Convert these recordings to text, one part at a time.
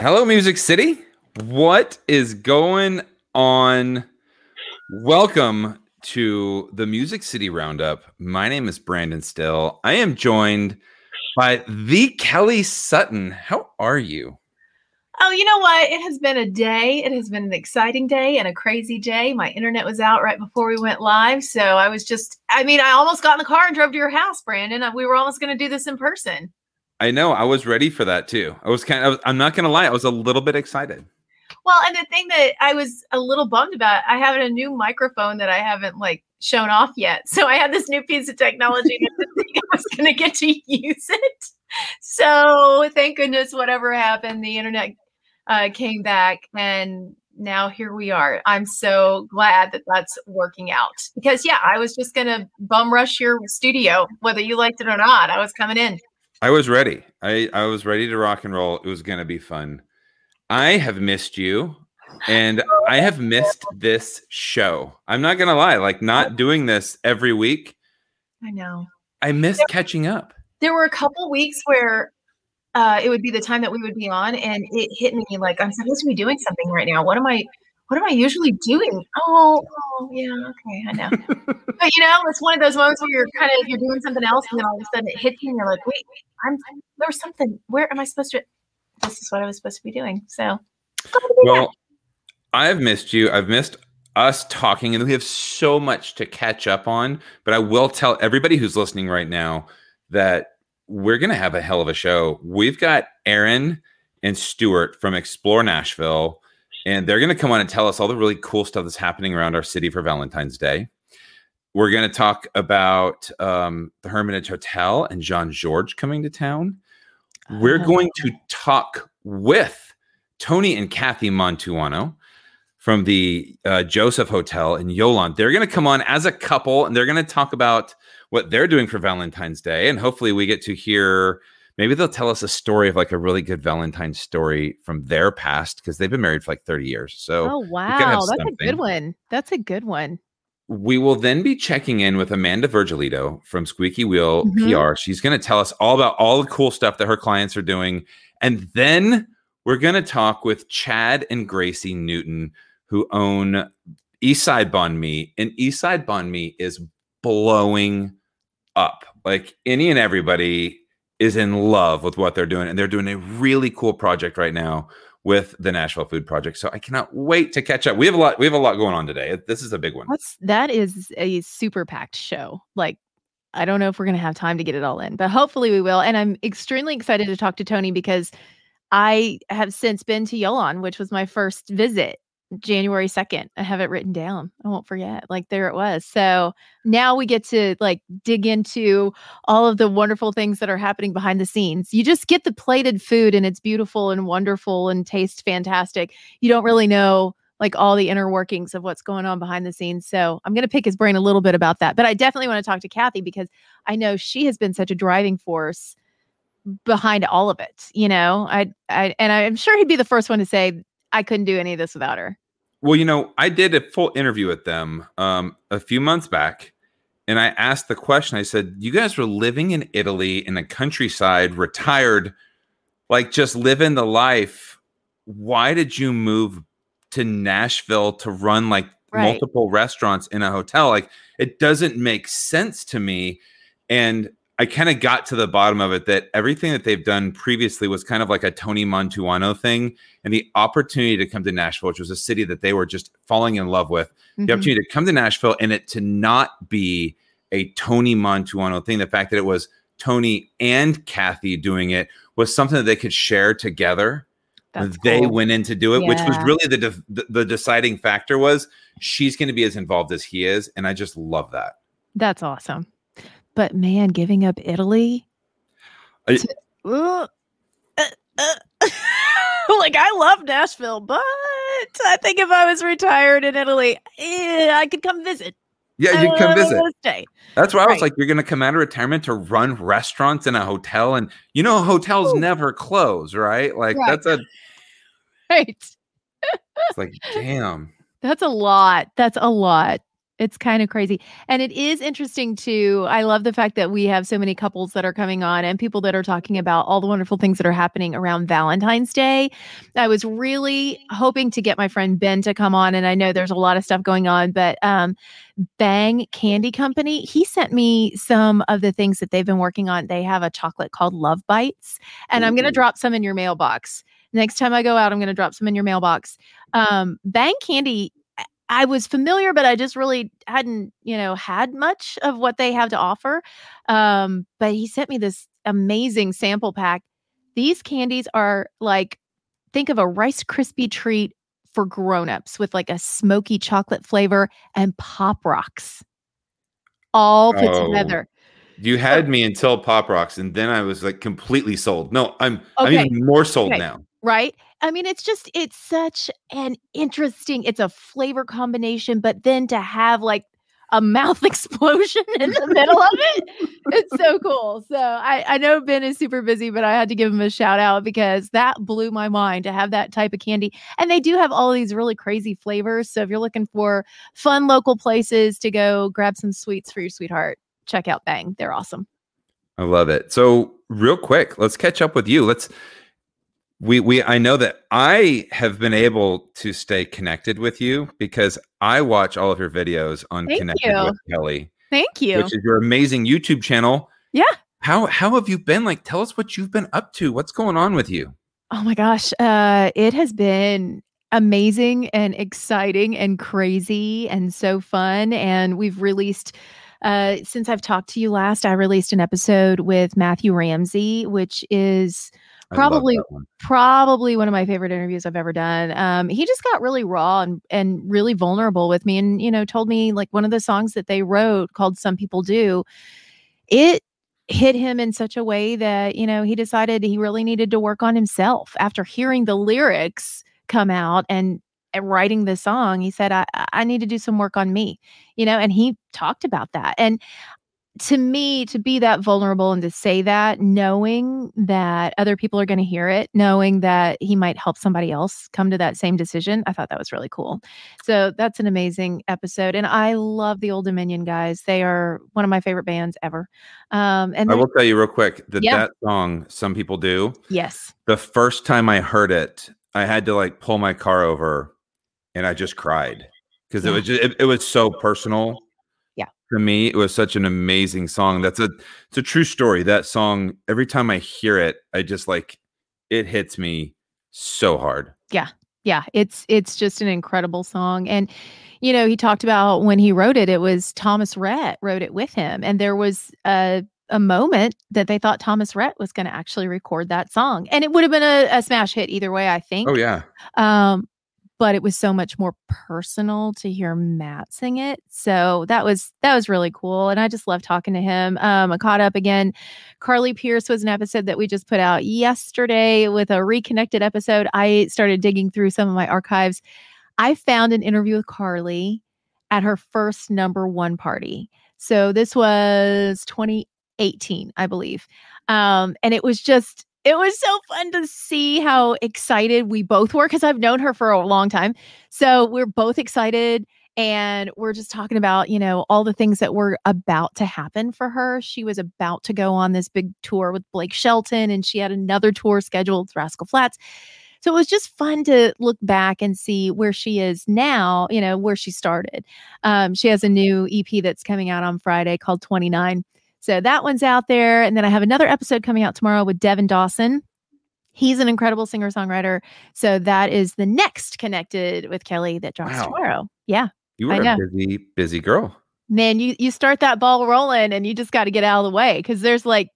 Hello, Music City. What is going on? Welcome to the Music City Roundup. My name is Brandon Still. I am joined by the Kelly Sutton. How are you? Oh, you know what? It has been a day. It has been an exciting day and a crazy day. My internet was out right before we went live. So I was just, I almost got in the car and drove to your house, Brandon. We were almost going to do this in person. I know. I was ready for that too. I'm not going to lie. I was a little bit excited. Well, and the thing that I was a little bummed about, I have a new microphone that I haven't shown off yet. So I had this new piece of technology that I didn't think I was going to get to use it. So thank goodness, whatever happened, the internet came back, and now here we are. I'm so glad that that's working out because I was just going to bum rush your studio, whether you liked it or not. I was coming in. I was ready. I was ready to rock and roll. It was going to be fun. I have missed you, and I have missed this show. I'm not going to lie. Not doing this every week. I know. I missed catching up. There were a couple weeks where it would be the time that we would be on, and it hit me I'm supposed to be doing something right now. What am I usually doing? Oh yeah, okay, I know. But it's one of those moments where you're doing something else, and then all of a sudden it hits you, and you're like, wait, there was something. Where am I supposed to? This is what I was supposed to be doing. So, I've missed you. I've missed us talking, and we have so much to catch up on. But I will tell everybody who's listening right now that we're gonna have a hell of a show. We've got Aaron and Stuart from Explore Nashville. And they're going to come on and tell us all the really cool stuff that's happening around our city for Valentine's Day. We're going to talk about the Hermitage Hotel and Jean-Georges coming to town. We're going to talk with Tony and Kathy Montuano from the Joseph Hotel in Yolan. They're going to come on as a couple, and they're going to talk about what they're doing for Valentine's Day. And hopefully we get to hear... Maybe they'll tell us a story of a really good Valentine's story from their past because they've been married for 30 years. So, oh, wow. That's a good one. That's a good one. We will then be checking in with Amanda Virgilito from Squeaky Wheel PR. She's going to tell us all about all the cool stuff that her clients are doing. And then we're going to talk with Chad and Gracie Newton, who own Eastside Banh Mi. And Eastside Banh Mi is blowing up. Any and everybody is in love with what they're doing. And they're doing a really cool project right now with the Nashville Food Project. So I cannot wait to catch up. We have a lot going on today. This is a big one. That is a super packed show. I don't know if we're going to have time to get it all in, but hopefully we will. And I'm extremely excited to talk to Tony because I have since been to Yolan, which was my first visit, January 2nd. I have it written down. I won't forget. There it was. So now we get to dig into all of the wonderful things that are happening behind the scenes. You just get the plated food and it's beautiful and wonderful and tastes fantastic. You don't really know all the inner workings of what's going on behind the scenes. So I'm going to pick his brain a little bit about that, but I definitely want to talk to Kathy because I know she has been such a driving force behind all of it. And I'm sure he'd be the first one to say, I couldn't do any of this without her. Well, I did a full interview with them a few months back, and I asked the question. I said, you guys were living in Italy in the countryside, retired, just living the life. Why did you move to Nashville to run multiple restaurants in a hotel? It doesn't make sense to me. And I kind of got to the bottom of it that everything that they've done previously was kind of a Tony Montuano thing. And the opportunity to come to Nashville, which was a city that they were just falling in love with, the opportunity to come to Nashville and it to not be a Tony Montuano thing. The fact that it was Tony and Kathy doing it was something that they could share together. They went in to do it, which was really the deciding factor was she's going to be as involved as he is. And I just love that. That's awesome. But man, giving up Italy, I love Nashville, but I think if I was retired in Italy, I could come visit. Yeah, you'd come visit. That's why I was you're going to come out of retirement to run restaurants in a hotel, and hotels never close, right? That's a right. It's damn. That's a lot. It's kind of crazy. And it is interesting too. I love the fact that we have so many couples that are coming on and people that are talking about all the wonderful things that are happening around Valentine's Day. I was really hoping to get my friend Ben to come on, and I know there's a lot of stuff going on, but Bang Candy Company, he sent me some of the things that they've been working on. They have a chocolate called Love Bites, and I'm going to drop some in your mailbox. Next time I go out, I'm going to drop some in your mailbox. Bang Candy, I was familiar, but I just really hadn't, had much of what they have to offer. But he sent me this amazing sample pack. These candies are like, think of a Rice Krispie treat for grownups with like a smoky chocolate flavor and Pop Rocks all put together. You had me until Pop Rocks, and then I was like completely sold. No, I'm even more sold now. Right? I mean, it's such an interesting, it's a flavor combination, but then to have like a mouth explosion in the middle of it, it's so cool. So I know Ben is super busy, but I had to give him a shout out because that blew my mind to have that type of candy. And they do have all these really crazy flavors. So if you're looking for fun local places to go grab some sweets for your sweetheart, check out Bang. They're awesome. I love it. So real quick, let's catch up with you. I know that I have been able to stay connected with you because I watch all of your videos on Connected with Kelly. Thank you. Which is your amazing YouTube channel. Yeah. How have you been? Like, tell us what you've been up to. What's going on with you? Oh my gosh. It has been amazing and exciting and crazy and so fun. And we've released since I've talked to you last, I released an episode with Matthew Ramsey, which is probably one of my favorite interviews I've ever done. He just got really raw and really vulnerable with me and, told me like one of the songs that they wrote called Some People Do, it hit him in such a way that, he decided he really needed to work on himself after hearing the lyrics come out and writing the song. He said, I need to do some work on me, and he talked about that. And to me, to be that vulnerable and to say that, knowing that other people are going to hear it, knowing that he might help somebody else come to that same decision, I thought that was really cool. So that's an amazing episode. And I love the Old Dominion guys. They are one of my favorite bands ever. And I will tell you real quick that song, Some People Do. Yes. The first time I heard it, I had to like pull my car over and I just cried because it was just, it was so personal. To me, it was such an amazing song. It's a true story. That song, every time I hear it, I just like, it hits me so hard. Yeah. Yeah. It's just an incredible song. And, he talked about when he wrote it, it was Thomas Rhett wrote it with him. And there was a moment that they thought Thomas Rhett was going to actually record that song. And it would have been a smash hit either way, I think. Oh, yeah. But it was so much more personal to hear Matt sing it. So that was really cool. And I just love talking to him. I caught up again. Carly Pierce was an episode that we just put out yesterday with a reconnected episode. I started digging through some of my archives. I found an interview with Carly at her first #1 party. So this was 2018, I believe. And it was just, it was so fun to see how excited we both were because I've known her for a long time. So we're both excited and we're just talking about, all the things that were about to happen for her. She was about to go on this big tour with Blake Shelton and she had another tour scheduled with Rascal Flatts. So it was just fun to look back and see where she is now, where she started. She has a new EP that's coming out on Friday called 29. So that one's out there. And then I have another episode coming out tomorrow with Devin Dawson. He's an incredible singer-songwriter. So that is the next Connected with Kelly that drops tomorrow. Yeah. You are a busy, busy girl. Man, you start that ball rolling and you just got to get out of the way because there's like,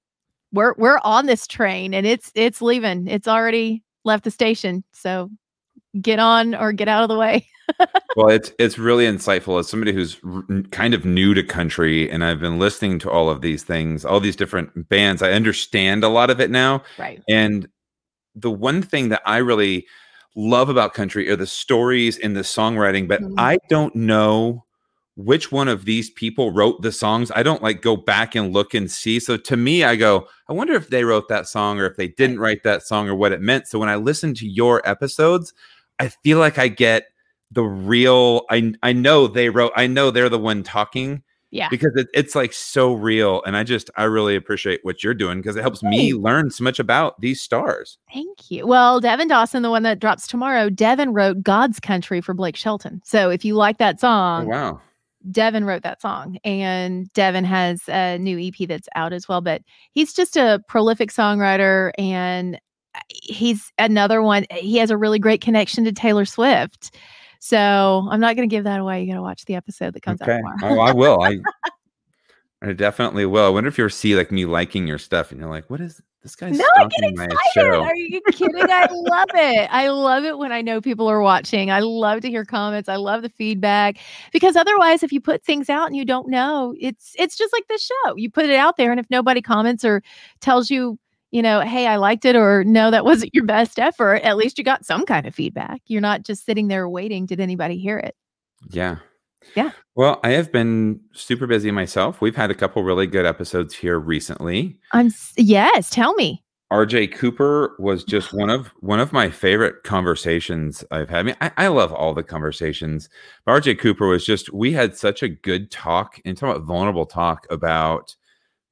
we're on this train and it's leaving. It's already left the station. So get on or get out of the way. Well, it's really insightful as somebody who's kind of new to country, and I've been listening to all of these things, all these different bands. I understand a lot of it now. Right. And the one thing that I really love about country are the stories and the songwriting, but I don't know which one of these people wrote the songs. I don't like go back and look and see. So to me, I go, I wonder if they wrote that song or if they didn't write that song or what it meant. So when I listen to your episodes, I feel like I get the real, I know they wrote, I know they're the one talking. Yeah. Because it's like so real. And I really appreciate what you're doing because it helps me learn so much about these stars. Thank you. Well, Devin Dawson, the one that drops tomorrow, Devin wrote God's Country for Blake Shelton. So if you like that song, Devin wrote that song, and Devin has a new EP that's out as well, but he's just a prolific songwriter, and he's another one. He has a really great connection to Taylor Swift. So I'm not going to give that away. You got to watch the episode that comes out tomorrow. I will. I definitely will. I wonder if you ever see like me liking your stuff and you're like, what is this guy's show? No, I get excited. Are you kidding? I love it. I love it when I know people are watching. I love to hear comments. I love the feedback, because otherwise if you put things out and you don't know, it's just like this show. You put it out there, and if nobody comments or tells you, you know, hey, I liked it, or no, that wasn't your best effort, at least you got some kind of feedback. You're not just sitting there waiting. Did anybody hear it? Yeah. Yeah. Well, I have been super busy myself. We've had a couple really good episodes here recently. Yes. Tell me. R.J. Cooper was just one of my favorite conversations I've had. I mean, I love all the conversations, but R.J. Cooper was just, we had such a good talk, and talking about vulnerable talk about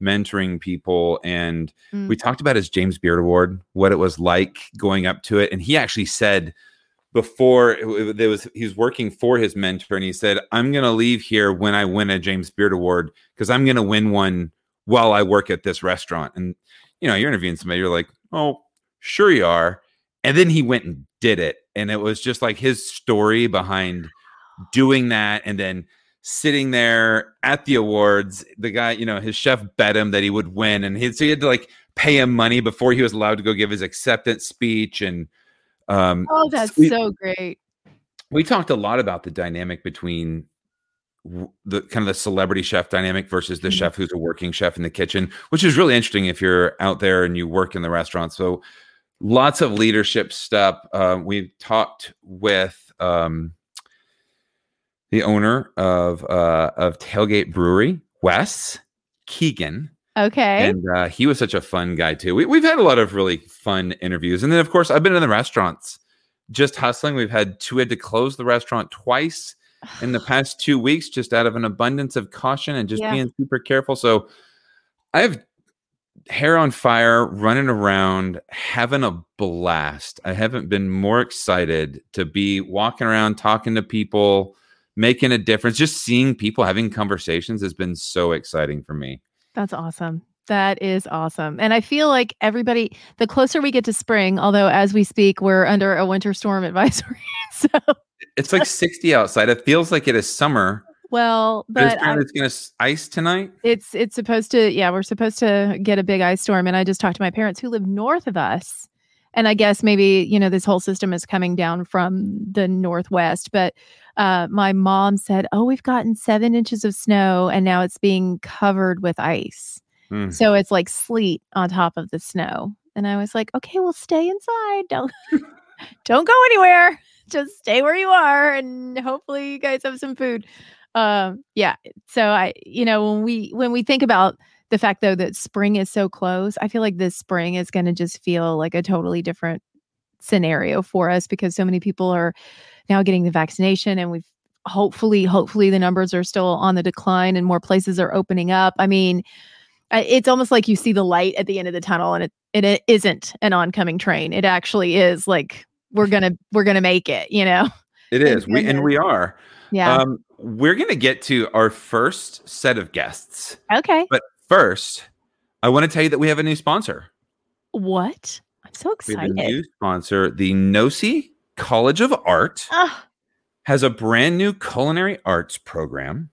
mentoring people, and we talked about his James Beard Award, what it was like going up to it. And he actually said before there was, he was working for his mentor, and he said, I'm going to leave here when I win a James Beard Award, because I'm going to win one while I work at this restaurant. And you know, you're interviewing somebody, you're like, oh, sure you are. And then he went and did it. And it was just like his story behind doing that. And then sitting there at the awards, the guy, you know, his chef bet him that he would win, and so he had to like pay him money before he was allowed to go give his acceptance speech. And oh, that's so great. We talked a lot about the dynamic between the kind of the celebrity chef dynamic versus the chef who's a working chef in the kitchen, which is really interesting if you're out there and you work in the restaurant. So lots of leadership stuff. We've talked with the owner of Tailgate Brewery, Wes Keegan. Okay. And he was such a fun guy too. We've had a lot of really fun interviews. And then of course, I've been in the restaurants just hustling. We've had to close the restaurant twice in the past 2 weeks, just out of an abundance of caution and just being super careful. So I have hair on fire, running around, having a blast. I haven't been more excited to be walking around, talking to people, making a difference. Just seeing people, having conversations has been so exciting for me. That's awesome. That is awesome. And I feel like everybody, the closer we get to spring, although as we speak, we're under a winter storm advisory. So it's like 60 outside. It feels like it is summer. Well, but it's going to ice tonight. It's supposed to, we're supposed to get a big ice storm. And I just talked to my parents who live north of us. And I guess maybe, you know, this whole system is coming down from the Northwest. But my mom said, oh, we've gotten 7 inches of snow, and now it's being covered with ice. So it's like sleet on top of the snow. And I was like, okay, well, stay inside. Don't go anywhere. Just stay where you are. And hopefully you guys have some food. So when we think about the fact, though, that spring is so close, I feel like this spring is going to just feel like a totally different scenario for us, because so many people are now getting the vaccination, and we've hopefully the numbers are still on the decline and more places are opening up. I mean, it's almost like you see the light at the end of the tunnel, and it isn't an oncoming train. It actually is like we're going to make it, you know. It is. We are. Yeah. We're going to get to our first set of guests. Okay. But first, I want to tell you that we have a new sponsor. What? I'm so excited. We have a new sponsor. The Nossi College of Art has a brand new culinary arts program,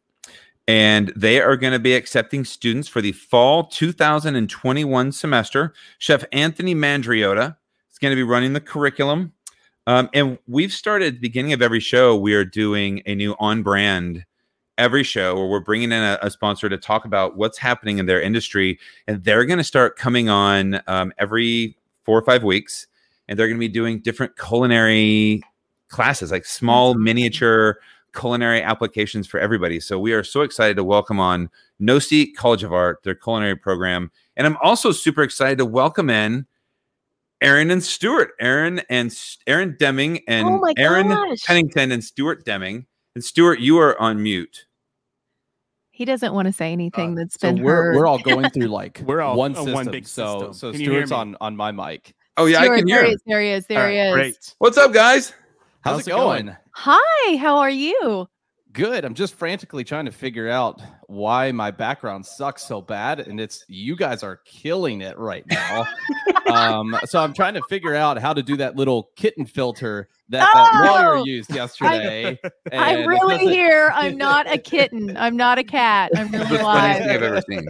and they are going to be accepting students for the fall 2021 semester. Chef Anthony Mandriota is going to be running the curriculum. And we've started at the beginning of every show, we are doing a new on-brand every show where we're bringing in a sponsor to talk about what's happening in their industry. And they're going to start coming on every 4 or 5 weeks, and they're going to be doing different culinary classes, like small miniature culinary applications for everybody. So we are so excited to welcome on Nossi College of Art, their culinary program. And I'm also super excited to welcome in Aaron and Stuart. Aaron Deming and Aaron Pennington and Stuart Deming. And Stuart, you are on mute. He doesn't want to say anything that's been heard. We're all going through like we're all one system. One big system. So Stuart's on my mic. Oh yeah, Stuart, I can hear him. There he is. There he is. Great. What's up, guys? How's it going? Hi. How are you? Good. I'm just frantically trying to figure out why my background sucks so bad, and it's you guys are killing it right now. So I'm trying to figure out how to do that little kitten filter that lawyer used yesterday. I'm really here. I'm not a kitten. I'm not a cat. I'm really alive. I've ever seen.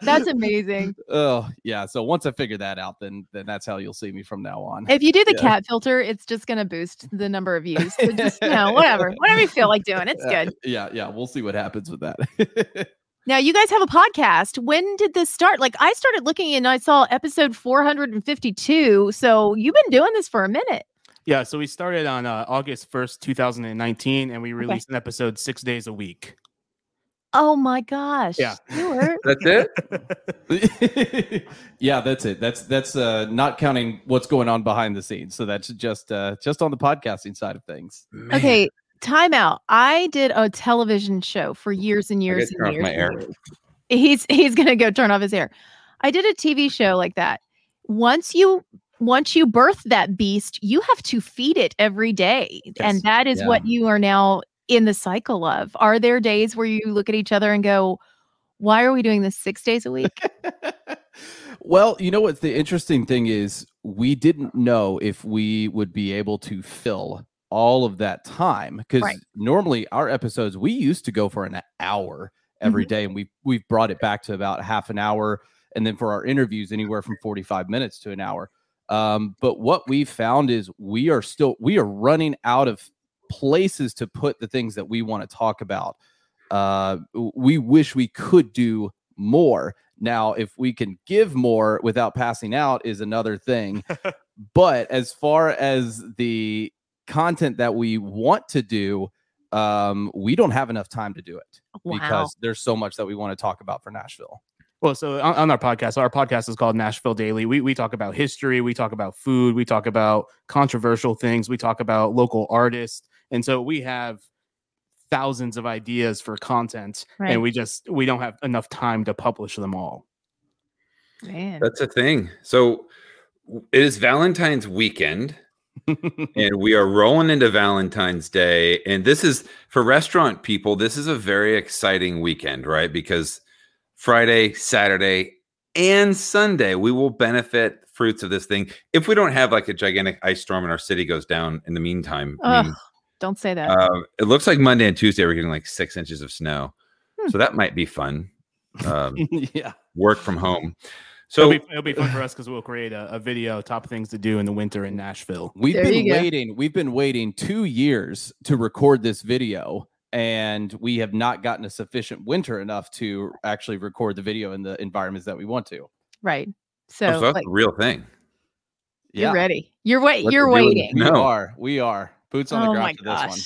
That's amazing. Oh yeah. So once I figure that out, then that's how you'll see me from now on. If you do the cat filter, it's just gonna boost the number of views. So just whatever you feel like doing, it's good. Yeah. We'll see what happens with that. Now, you guys have a podcast. When did this start? Like, I started looking and I saw episode 452. So you've been doing this for a minute. Yeah. So we started on August 1st, 2019, and we released an episode 6 days a week. Oh, my gosh. Yeah. Stuart. That's it? Yeah, that's it. That's not counting what's going on behind the scenes. So that's just on the podcasting side of things. Man. Okay. Time out. I did a television show for years and years and years. He's going to go turn off his hair. I did a TV show like that. Once you birth that beast, you have to feed it every day. Yes. And that is what you are now in the cycle of. Are there days where you look at each other and go, why are we doing this 6 days a week? Well, you know what's the interesting thing is we didn't know if we would be able to fill all of that time, because normally our episodes, we used to go for an hour every day, and we've brought it back to about half an hour, and then for our interviews anywhere from 45 minutes to an hour. But what we found is we are running out of places to put the things that we want to talk about. We wish we could do more. Now, if we can give more without passing out is another thing. But as far as the content that we want to do, we don't have enough time to do it because there's so much that we want to talk about for Nashville. Well, so on our podcast is called Nashville Daily. We talk about history, we talk about food, we talk about controversial things, we talk about local artists, and so we have thousands of ideas for content, and we don't have enough time to publish them all. Man. That's a thing. So it is Valentine's weekend. And we are rolling into Valentine's Day. And this is for restaurant people. This is a very exciting weekend, right? Because Friday, Saturday, and Sunday, we will benefit fruits of this thing. If we don't have like a gigantic ice storm and our city goes down in the meantime. Don't say that. It looks like Monday and Tuesday, we're getting like 6 inches of snow. So that might be fun. Work from home. So it'll be fun for us because we'll create a video top things to do in the winter in Nashville. We've been waiting 2 years to record this video, and we have not gotten a sufficient winter enough to actually record the video in the environments that we want to. Right. So that's the real thing. Yeah. You're ready. You're waiting. No. We are. Boots on the ground for this one.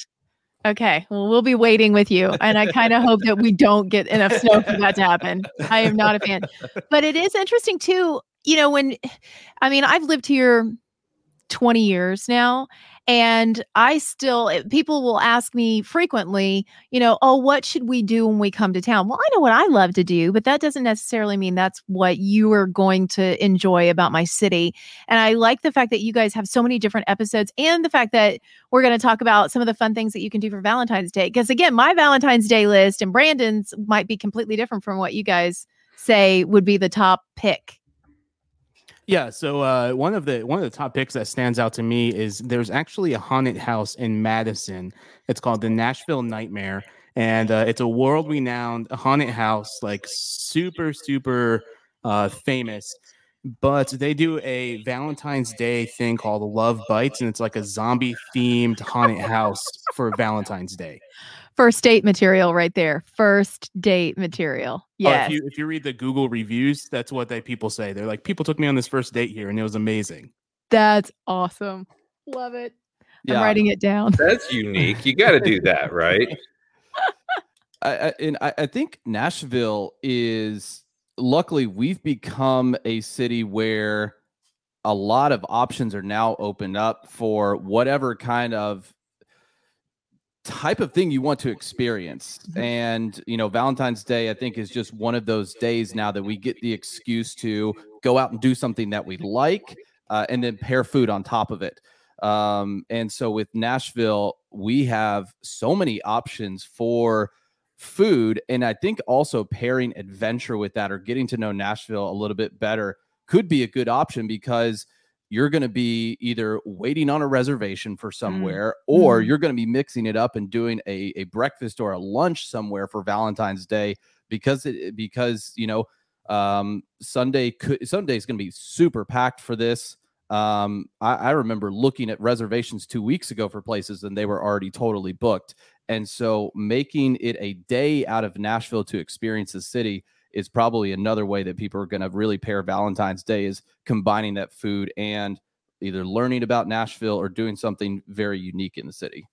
Okay, well, we'll be waiting with you. And I kind of hope that we don't get enough snow for that to happen. I am not a fan. But it is interesting, too, you know, I've lived here 20 years now, and people will ask me frequently, you know, what should we do when we come to town? Well, I know what I love to do, but that doesn't necessarily mean that's what you are going to enjoy about my city. And I like the fact that you guys have so many different episodes, and the fact that we're going to talk about some of the fun things that you can do for Valentine's Day. Because again, my Valentine's Day list and Brandon's might be completely different from what you guys say would be the top pick. Yeah, so one of the top picks that stands out to me is there's actually a haunted house in Madison. It's called the Nashville Nightmare, and it's a world-renowned haunted house, like super, super famous. But they do a Valentine's Day thing called Love Bites, and it's like a zombie-themed haunted house for Valentine's Day. First date material right there. First date material. Yes. If you read the Google reviews, that's what people say. They're like, people took me on this first date here, and it was amazing. That's awesome. Love it. Yeah. I'm writing it down. That's unique. You got to do that, right? I think Nashville is, luckily, we've become a city where a lot of options are now opened up for whatever kind of type of thing you want to experience. And, you know, Valentine's Day, I think, is just one of those days now that we get the excuse to go out and do something that we like, and then pair food on top of it. And so with Nashville, we have so many options for food. And I think also pairing adventure with that, or getting to know Nashville a little bit better, could be a good option, because you're going to be either waiting on a reservation for somewhere, or you're going to be mixing it up and doing a breakfast or a lunch somewhere for Valentine's Day, because you know, Sunday is going to be super packed for this. I remember looking at reservations 2 weeks ago for places, and they were already totally booked. And so making it a day out of Nashville to experience the city is probably another way that people are going to really pair Valentine's Day, is combining that food and either learning about Nashville or doing something very unique in the city.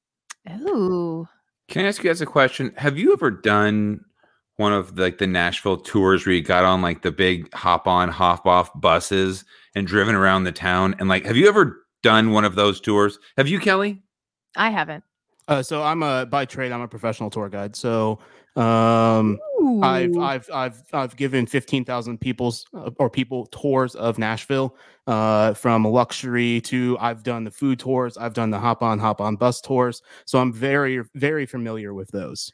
Oh, can I ask you guys a question? Have you ever done one of the Nashville tours where you got on the big hop on, hop off buses and driven around the town? And have you ever done one of those tours? Have you, Kelly? I haven't. So by trade, I'm a professional tour guide. So I've given 15,000 people tours of Nashville, from luxury to, I've done the food tours, I've done the hop on bus tours. So I'm very, very familiar with those.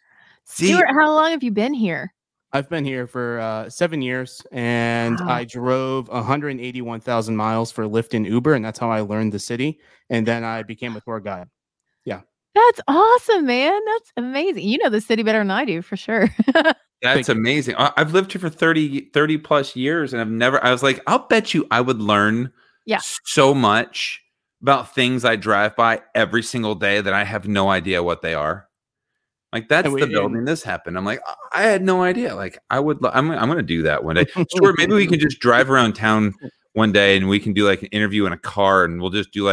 Stuart, how long have you been here? I've been here for 7 years, and I drove 181,000 miles for Lyft and Uber. And that's how I learned the city. And then I became a tour guide. Yeah. That's awesome, man. That's amazing. You know the city better than I do, for sure. That's amazing. I've lived here for 30 plus years, and I'll bet you I would learn so much about things I drive by every single day that I have no idea what they are. The building this happened. I'm like, I had no idea. I'm going to do that one day. Sure. Maybe we can just drive around town one day, and we can do an interview in a car, and we'll just do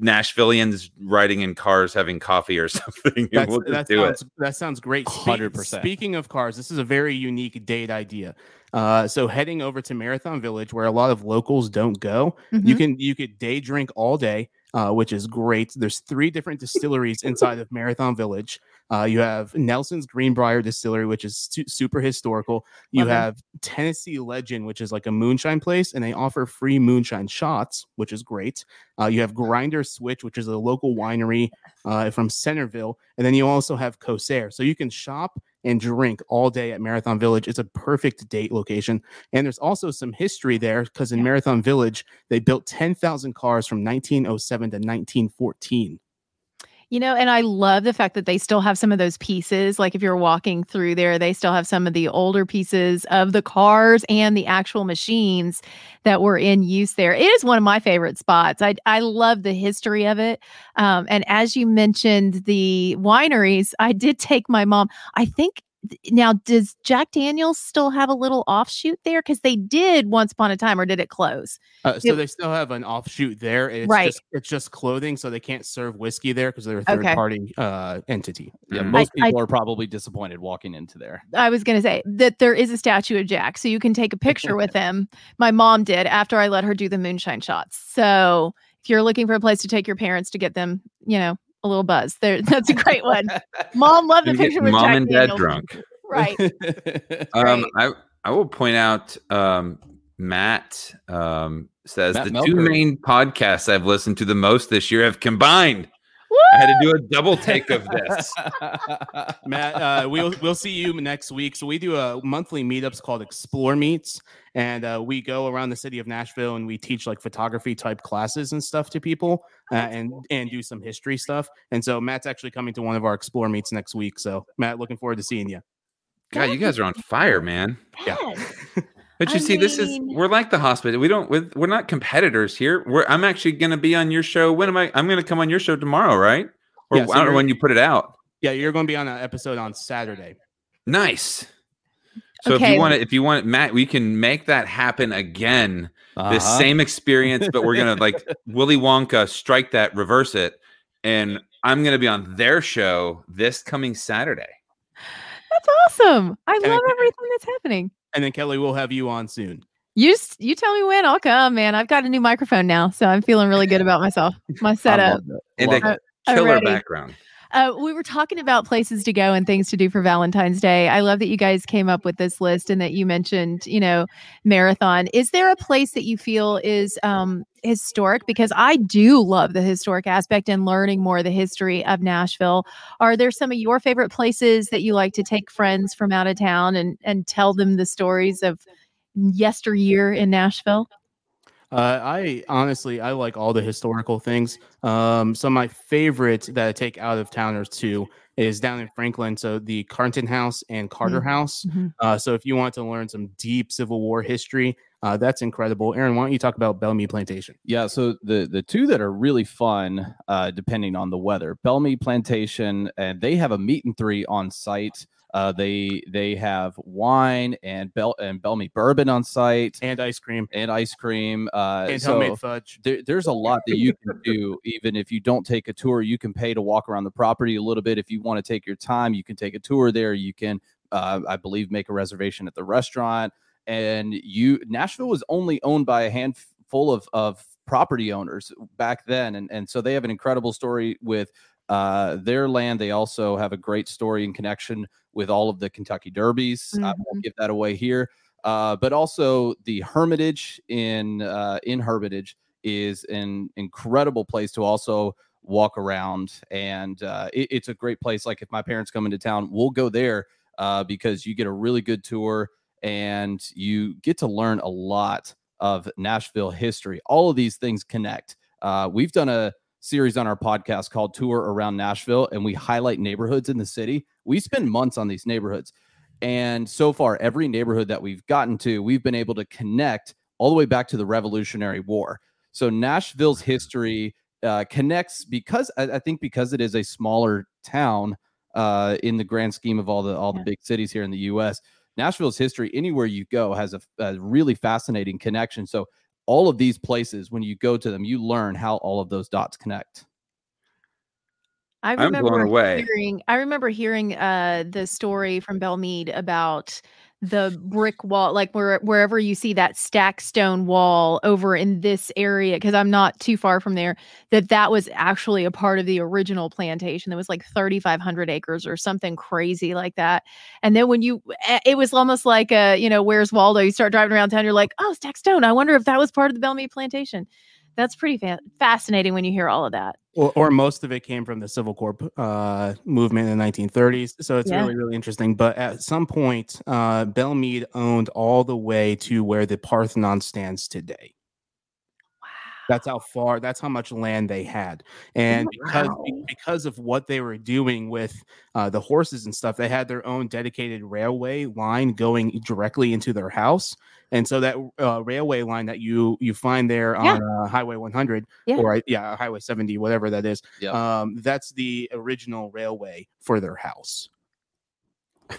Nashvillians riding in cars having coffee or something. That sounds great. 100%. Speaking of cars, this is a very unique date idea. So heading over to Marathon Village, where a lot of locals don't go, you could day drink all day, which is great. There's 3 different distilleries inside of Marathon Village. You have Nelson's Greenbrier Distillery, which is super historical. You have Tennessee Legend, which is a moonshine place, and they offer free moonshine shots, which is great. You have Grinder Switch, which is a local winery from Centerville. And then you also have Cosair. So you can shop and drink all day at Marathon Village. It's a perfect date location. And there's also some history there, because in Marathon Village, they built 10,000 cars from 1907 to 1914. You know, and I love the fact that they still have some of those pieces. If you're walking through there, they still have some of the older pieces of the cars and the actual machines that were in use there. It is one of my favorite spots. I love the history of it. And as you mentioned, the wineries, I did take my mom. I think now, does Jack Daniels still have a little offshoot there? Because they did once upon a time, or did it close? So they still have an offshoot there. It's right. It's just clothing, so they can't serve whiskey there because they're a third-party entity. Yeah, most people are probably disappointed walking into there. I was going to say that there is a statue of Jack, so you can take a picture with him. My mom did, after I let her do the moonshine shots. So if you're looking for a place to take your parents to get them, a little buzz there. That's a great one. Mom loved the picture with Mom Jack and Daniels. Dad drunk. Right. I will point out, Matt says Matt Melker. 2 main podcasts I've listened to the most this year have combined. Woo! I had to do a double take of this. Matt, we'll see you next week. So we do a monthly meetups called Explore Meets, and we go around the city of Nashville, and we teach photography type classes and stuff to people, and do some history stuff. And so Matt's actually coming to one of our Explore Meets next week. So Matt, looking forward to seeing you. God, you guys are on fire, man. Yeah. But we're the hospital. We're not competitors here. I'm actually going to be on your show. I'm going to come on your show tomorrow, right? Or I don't know when you put it out. Yeah, you're going to be on an episode on Saturday. Nice. So if you want it, Matt, we can make that happen again. The same experience, but we're going to Willy Wonka, strike that, reverse it. And I'm going to be on their show this coming Saturday. That's awesome. I love everything that's happening. And then Kelly, we'll have you on soon. You tell me when, I'll come, man. I've got a new microphone now, so I'm feeling really good about myself, my setup. And a killer background. We were talking about places to go and things to do for Valentine's Day. I love that you guys came up with this list and that you mentioned, you know, Marathon. Is there a place that you feel is historic? Because I do love the historic aspect and learning more the history of Nashville. Are there some of your favorite places that you like to take friends from out of town and tell them the stories of yesteryear in Nashville? I like all the historical things. Some of my favorites that I take out of towners too is down in Franklin. So the Carnton House and Carter House. Mm-hmm. So if you want to learn some deep Civil War history, that's incredible. Aaron, why don't you talk about Belle Meade Plantation? Yeah. So the two that are really fun, depending on the weather, Belle Meade Plantation, and they have a meet and three on site. They have wine and Belle Meade bourbon on site and ice cream. And so homemade fudge. There's a lot that you can do. Even if you don't take a tour, you can pay to walk around the property a little bit. If you want to take your time, you can take a tour there. You can, I believe, make a reservation at the restaurant. And Nashville was only owned by a handful of property owners back then. And so they have an incredible story with their land. They also have a great story in connection with all of the Kentucky Derbies. Mm-hmm. I won't give that away here. But also the Hermitage in Hermitage is an incredible place to also walk around. And it's a great place. Like if my parents come into town, we'll go there because you get a really good tour and you get to learn a lot of Nashville history. All of these things connect. We've done a series on our podcast called Tour Around Nashville, and we highlight neighborhoods in the city. We spend months on these neighborhoods, and so far every neighborhood that we've gotten to, we've been able to connect all the way back to the Revolutionary War. So Nashville's history connects because I think because it is a smaller town in the grand scheme of all the big cities here in the U.S. Nashville's history, anywhere you go, has a really fascinating connection. So all of these places, when you go to them, you learn how all of those dots connect. I remember hearing the story from Belle Meade about the brick wall, like wherever you see that stack stone wall over in this area, because I'm not too far from there, that was actually a part of the original plantation. That was like 3,500 acres or something crazy like that. And then it was almost like a, you know, Where's Waldo? You start driving around town, you're like, oh, stack stone. I wonder if that was part of the Belle Meade Plantation. That's pretty fascinating when you hear all of that. Or most of it came from the Civil War movement in the 1930s. So it's really, really interesting. But at some point, Belle Meade owned all the way to where the Parthenon stands today. Wow. That's how much land they had. And because of what they were doing with the horses and stuff, they had their own dedicated railway line going directly into their house. And so that railway line that you find there on Highway 100 or Highway 70, whatever that is, that's the original railway for their house.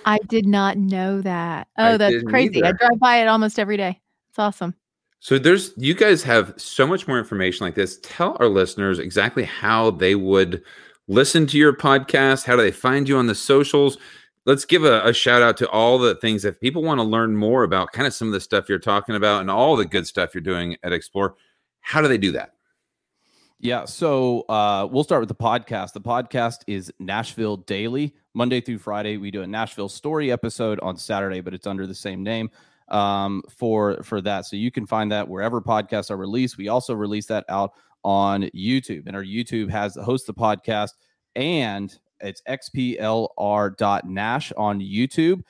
I did not know that. Oh, that's crazy. Either. I drive by it almost every day. It's awesome. So you guys have so much more information like this. Tell our listeners exactly how they would listen to your podcast. How do they find you on the socials? Let's give a shout out to all the things. If people want to learn more about kind of some of the stuff you're talking about and all the good stuff you're doing at Explore, how do they do that? Yeah. So we'll start with the podcast. The podcast is Nashville Daily, Monday through Friday. We do a Nashville story episode on Saturday, but it's under the same name for that. So you can find that wherever podcasts are released. We also release that out on YouTube, and our YouTube hosts the podcast, and it's xplr.nash on YouTube.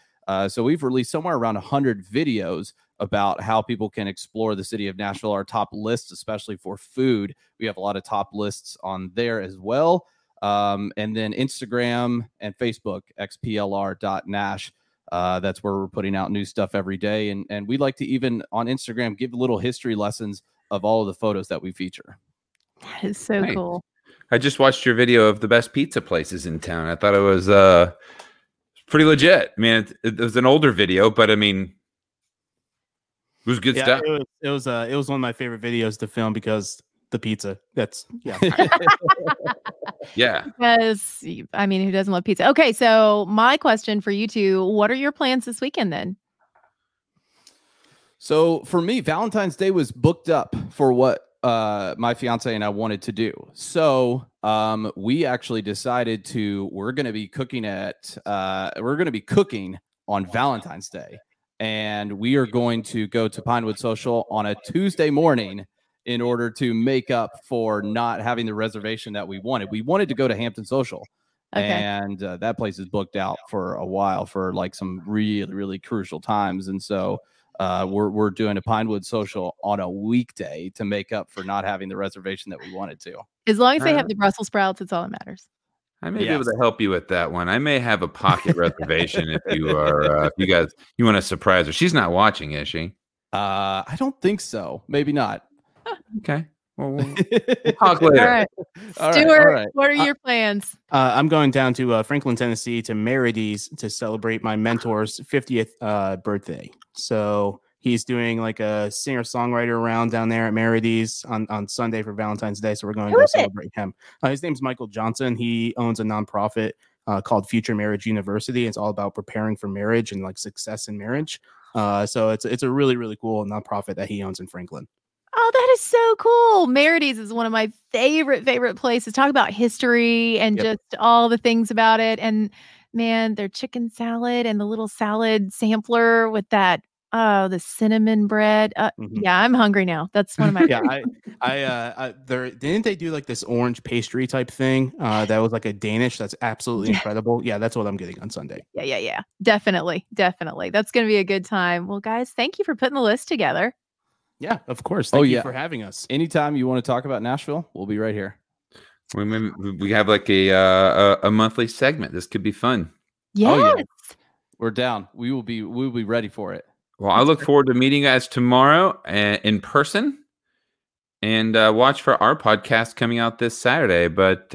So we've released somewhere around 100 videos about how people can explore the city of Nashville, our top lists, especially for food. We have a lot of top lists on there as well. And then Instagram and Facebook, xplr.nash. That's where we're putting out new stuff every day. And we like to even on Instagram give little history lessons of all of the photos that we feature. That is so cool. I just watched your video of the best pizza places in town. I thought it was pretty legit. I mean, it was an older video, but I mean, it was good stuff. It was one of my favorite videos to film because the pizza. Yeah. Because I mean, who doesn't love pizza? Okay, so my question for you two: what are your plans this weekend then? So for me, Valentine's Day was booked up for what my fiance and I wanted to do. So we actually decided to we're going to be cooking on Valentine's Day, and we are going to go to Pinewood Social on a Tuesday morning in order to make up for not having the reservation that we wanted. We wanted to go to Hampton Social. Okay. And that place is booked out for a while for like some really, really crucial times. And so we're doing a Pinewood Social on a weekday to make up for not having the reservation that we wanted to. As long as they have the Brussels sprouts, that's all that matters. I may be able to help you with that one. I may have a pocket reservation if you guys, you want to surprise her. She's not watching, is she? I don't think so. Maybe not. Okay. Well, we'll talk later. All right. Stuart, what are your plans? I'm going down to Franklin, Tennessee to Meredith's to celebrate my mentor's 50th birthday. So he's doing like a singer-songwriter round down there at Meredith's on Sunday for Valentine's Day. So we're going to go celebrate him. His name's Michael Johnson. He owns a nonprofit called Future Marriage University. It's all about preparing for marriage and like success in marriage. So it's a really, really cool nonprofit that he owns in Franklin. Oh, that is so cool. Meredith's is one of my favorite places. Talk about history and just all the things about it. And man, their chicken salad and the little salad sampler with that, the cinnamon bread. Yeah, I'm hungry now. That's one of my didn't they do like this orange pastry type thing? That was like a Danish. That's absolutely incredible. Yeah, that's what I'm getting on Sunday. Yeah. Definitely. That's going to be a good time. Well, guys, thank you for putting the list together. Yeah, of course. Thank you for having us. Anytime you want to talk about Nashville, we'll be right here. We have like a monthly segment. This could be fun. Yes. Oh, yeah. We're down. We'll be ready for it. Well, I look forward to meeting you guys tomorrow in person. And watch for our podcast coming out this Saturday. But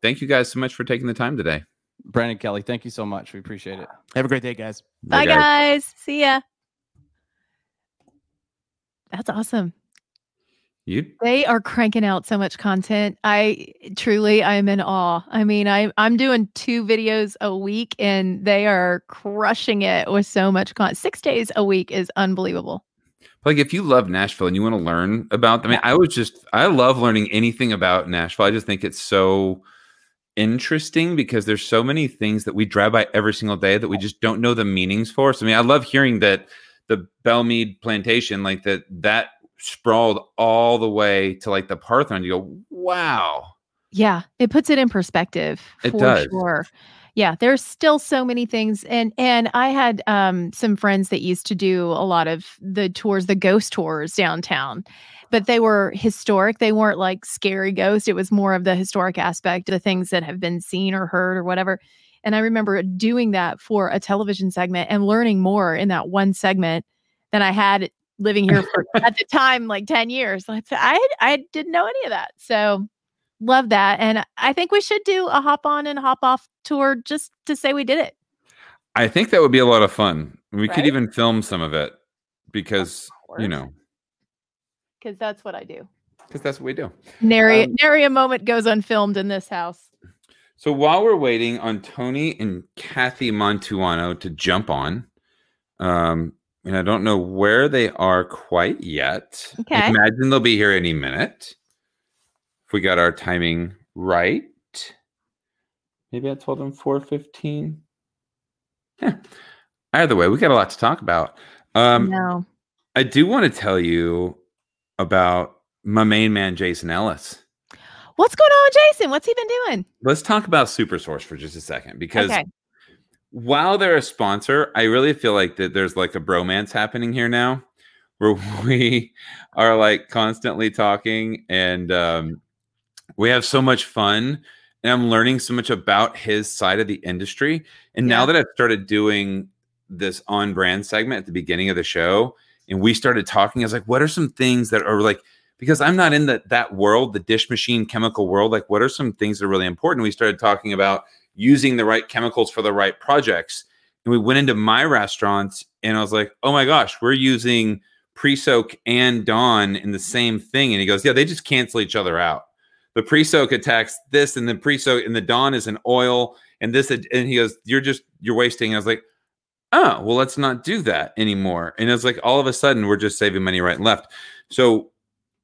thank you guys so much for taking the time today. Brandon, Kelly, thank you so much. We appreciate it. Have a great day, guys. Bye, guys. See ya. That's awesome. They are cranking out so much content. I'm in awe. I mean, I'm doing 2 videos a week and they are crushing it with so much content. 6 days a week is unbelievable. Like if you love Nashville and you want to learn about them, I love learning anything about Nashville. I just think it's so interesting because there's so many things that we drive by every single day that we just don't know the meanings for. So I mean, I love hearing that the Belle Meade Plantation, like that sprawled all the way to like the Parthenon. You go, wow. Yeah, it puts it in perspective. It does. Yeah, there's still so many things. And I had some friends that used to do a lot of the tours, the ghost tours downtown, but they were historic. They weren't like scary ghosts. It was more of the historic aspect, the things that have been seen or heard or whatever. And I remember doing that for a television segment and learning more in that one segment than I had living here for at the time, like 10 years. I didn't know any of that. So love that. And I think we should do a hop on and hop off tour just to say we did it. I think that would be a lot of fun. We could even film some of it because, because that's what I do. Because that's what we do. Nary a moment goes unfilmed in this house. So while we're waiting on Tony and Kathy Montuano to jump on, and I don't know where they are quite yet. Okay. I imagine they'll be here any minute. If we got our timing right. Maybe I told them 4:15. Yeah. Either way, we got a lot to talk about. No. I do want to tell you about my main man, Jason Ellis. What's going on, Jason? What's he been doing? Let's talk about Super Source for just a second, because while they're a sponsor, I really feel like that there's like a bromance happening here now where we are like constantly talking and we have so much fun and I'm learning so much about his side of the industry. And now that I've started doing this on brand segment at the beginning of the show and we started talking, I was like, what are some things that are like, because I'm not in that world, the dish machine chemical world. Like, what are some things that are really important? We started talking about using the right chemicals for the right projects. And we went into my restaurants and I was like, oh my gosh, we're using pre-soak and Dawn in the same thing. And he goes, yeah, they just cancel each other out. The pre-soak attacks this and the pre-soak and the Dawn is an oil and this. And he goes, you're wasting. And I was like, oh, well, let's not do that anymore. And it's like all of a sudden we're just saving money right and left. So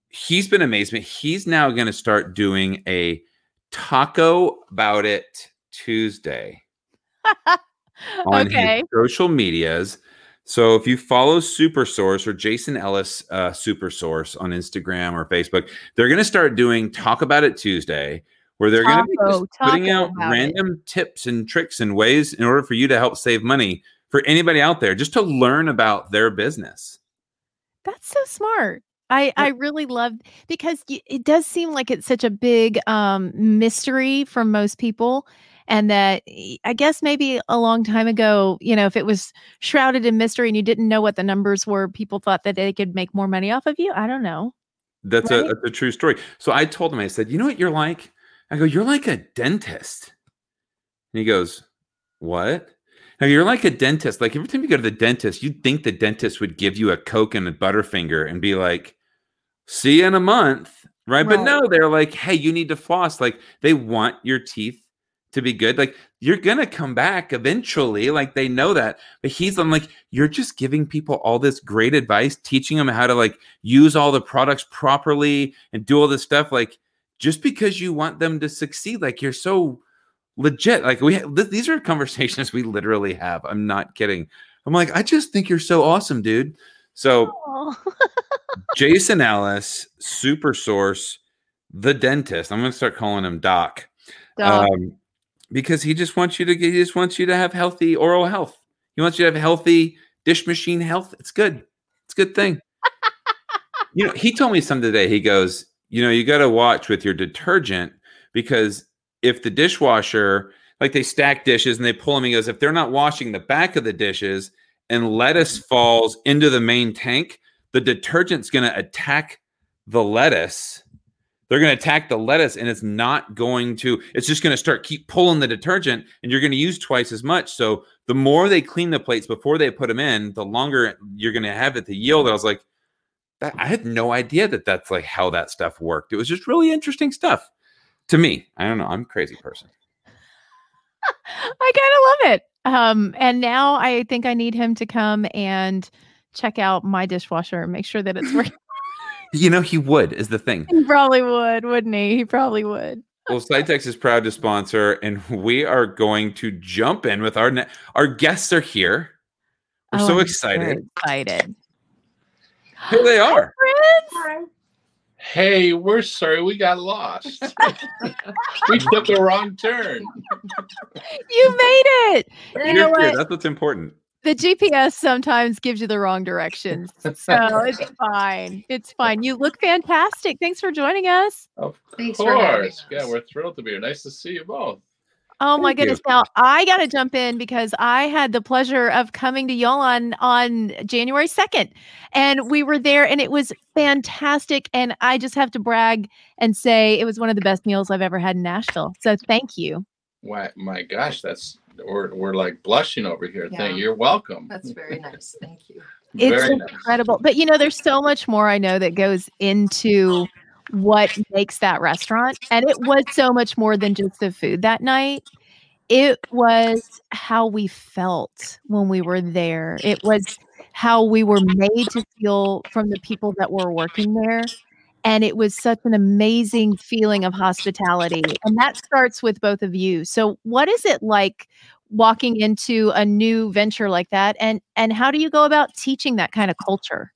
he's been amazing. He's now going to start doing a Taco About It Tuesday on his social medias. So if you follow Super Source or Jason Ellis Super Source on Instagram or Facebook, they're going to start doing Talk About It Tuesday, where they're going to be just putting out random tips and tricks and ways in order for you to help save money for anybody out there, just to learn about their business. That's so smart. I really love, because it does seem like it's such a big mystery for most people. And that, I guess maybe a long time ago, you know, if it was shrouded in mystery and you didn't know what the numbers were, people thought that they could make more money off of you. I don't know. That's right? That's a true story. So I told him, I said, you know what you're like? I go, you're like a dentist. And he goes, what? Now you're like a dentist. Like every time you go to the dentist, you'd think the dentist would give you a Coke and a Butterfinger and be like, see you in a month. Right. But no, they're like, hey, you need to floss. Like they want your teeth to be good. Like you're gonna come back eventually. Like they know that. But I'm like, you're just giving people all this great advice, teaching them how to like use all the products properly and do all this stuff. Like just because you want them to succeed, like you're so legit. Like these are conversations we literally have. I'm not kidding. I'm like, I just think you're so awesome, dude. So Jason Ellis, Super Source, the dentist. I'm gonna start calling him Doc. Because he just wants you to have healthy oral health. He wants you to have healthy dish machine health. It's good. It's a good thing. You know, he told me something today. He goes, you know, you got to watch with your detergent, because if the dishwasher, like they stack dishes and they pull them, he goes, if they're not washing the back of the dishes and lettuce falls into the main tank, the detergent's going to attack the lettuce. They're going to attack the lettuce, and it's just going to keep pulling the detergent, and you're going to use twice as much. So the more they clean the plates before they put them in, the longer you're going to have it to yield. And I was like, I had no idea that's like how that stuff worked. It was just really interesting stuff to me. I don't know. I'm a crazy person. I kind of love it. And now I think I need him to come and check out my dishwasher and make sure that it's working. You know, he would, is the thing. He probably would, wouldn't he? He probably would. Well, Sitex is proud to sponsor, and we are going to jump in with our guests are here. We're so excited. Here they are. Hi. Hey, we're sorry we got lost. We took the wrong turn. You made it. You know what? That's what's important. The GPS sometimes gives you the wrong directions, so it's fine. It's fine. You look fantastic. Thanks for joining us. Of course. Yeah, we're thrilled to be here. Nice to see you both. Oh, my goodness. Now, I got to jump in because I had the pleasure of coming to Yolan on January 2nd, and we were there, and it was fantastic, and I just have to brag and say it was one of the best meals I've ever had in Nashville, so thank you. Wow, my gosh, that's... We're like blushing over here. Yeah. You're welcome. That's very nice. Thank you. It's incredible. Nice. But you know, there's so much more I know that goes into what makes that restaurant. And it was so much more than just the food that night. It was how we felt when we were there. It was how we were made to feel from the people that were working there. And it was such an amazing feeling of hospitality. And that starts with both of you. So what is it like walking into a new venture like that? And how do you go about teaching that kind of culture?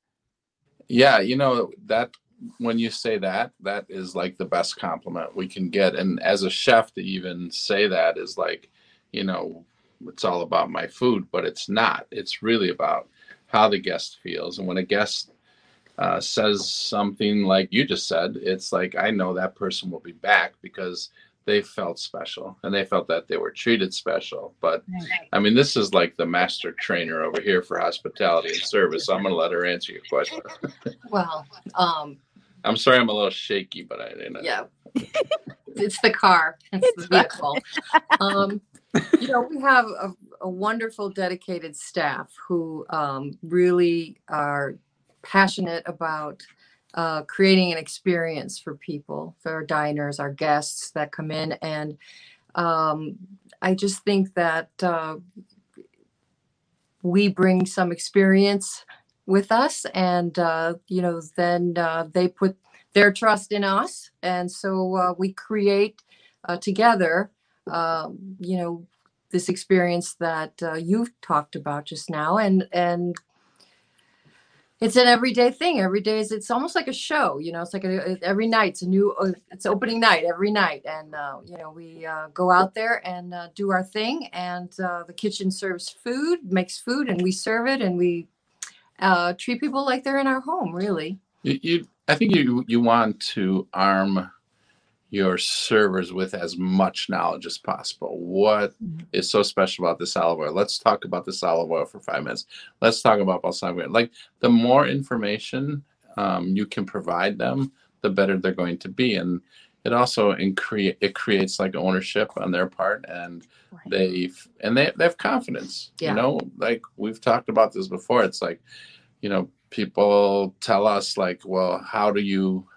Yeah, you know, that when you say that is like the best compliment we can get. And as a chef to even say that is like, you know, it's all about my food, but it's not. It's really about how the guest feels. And when a guest says something like you just said, it's like, I know that person will be back because they felt special and they felt that they were treated special. But I mean, this is like the master trainer over here for hospitality and service. So I'm going to let her answer your question. Well, I'm sorry, I'm a little shaky, but I didn't know. Yeah. It's the car. It's the vehicle. You know, we have a wonderful, dedicated staff who really are passionate about creating an experience for people, for our diners, our guests that come in. And I just think that we bring some experience with us, and then they put their trust in us, and so we create together this experience that you've talked about just now, and it's an everyday thing. Every day it's almost like a show, it's like every night's a new, it's opening night every night. And, we go out there and do our thing, and the kitchen serves food, makes food, and we serve it, and we treat people like they're in our home, really. I think you want to arm your servers with as much knowledge as possible. What is so special about this olive oil? Let's talk about this olive oil for 5 minutes. Let's talk about balsamic. Like, the more information you can provide them, the better they're going to be. And it also creates like ownership on their part, and they have confidence. Yeah. Like we've talked about this before. It's like, people tell us like, well, how did you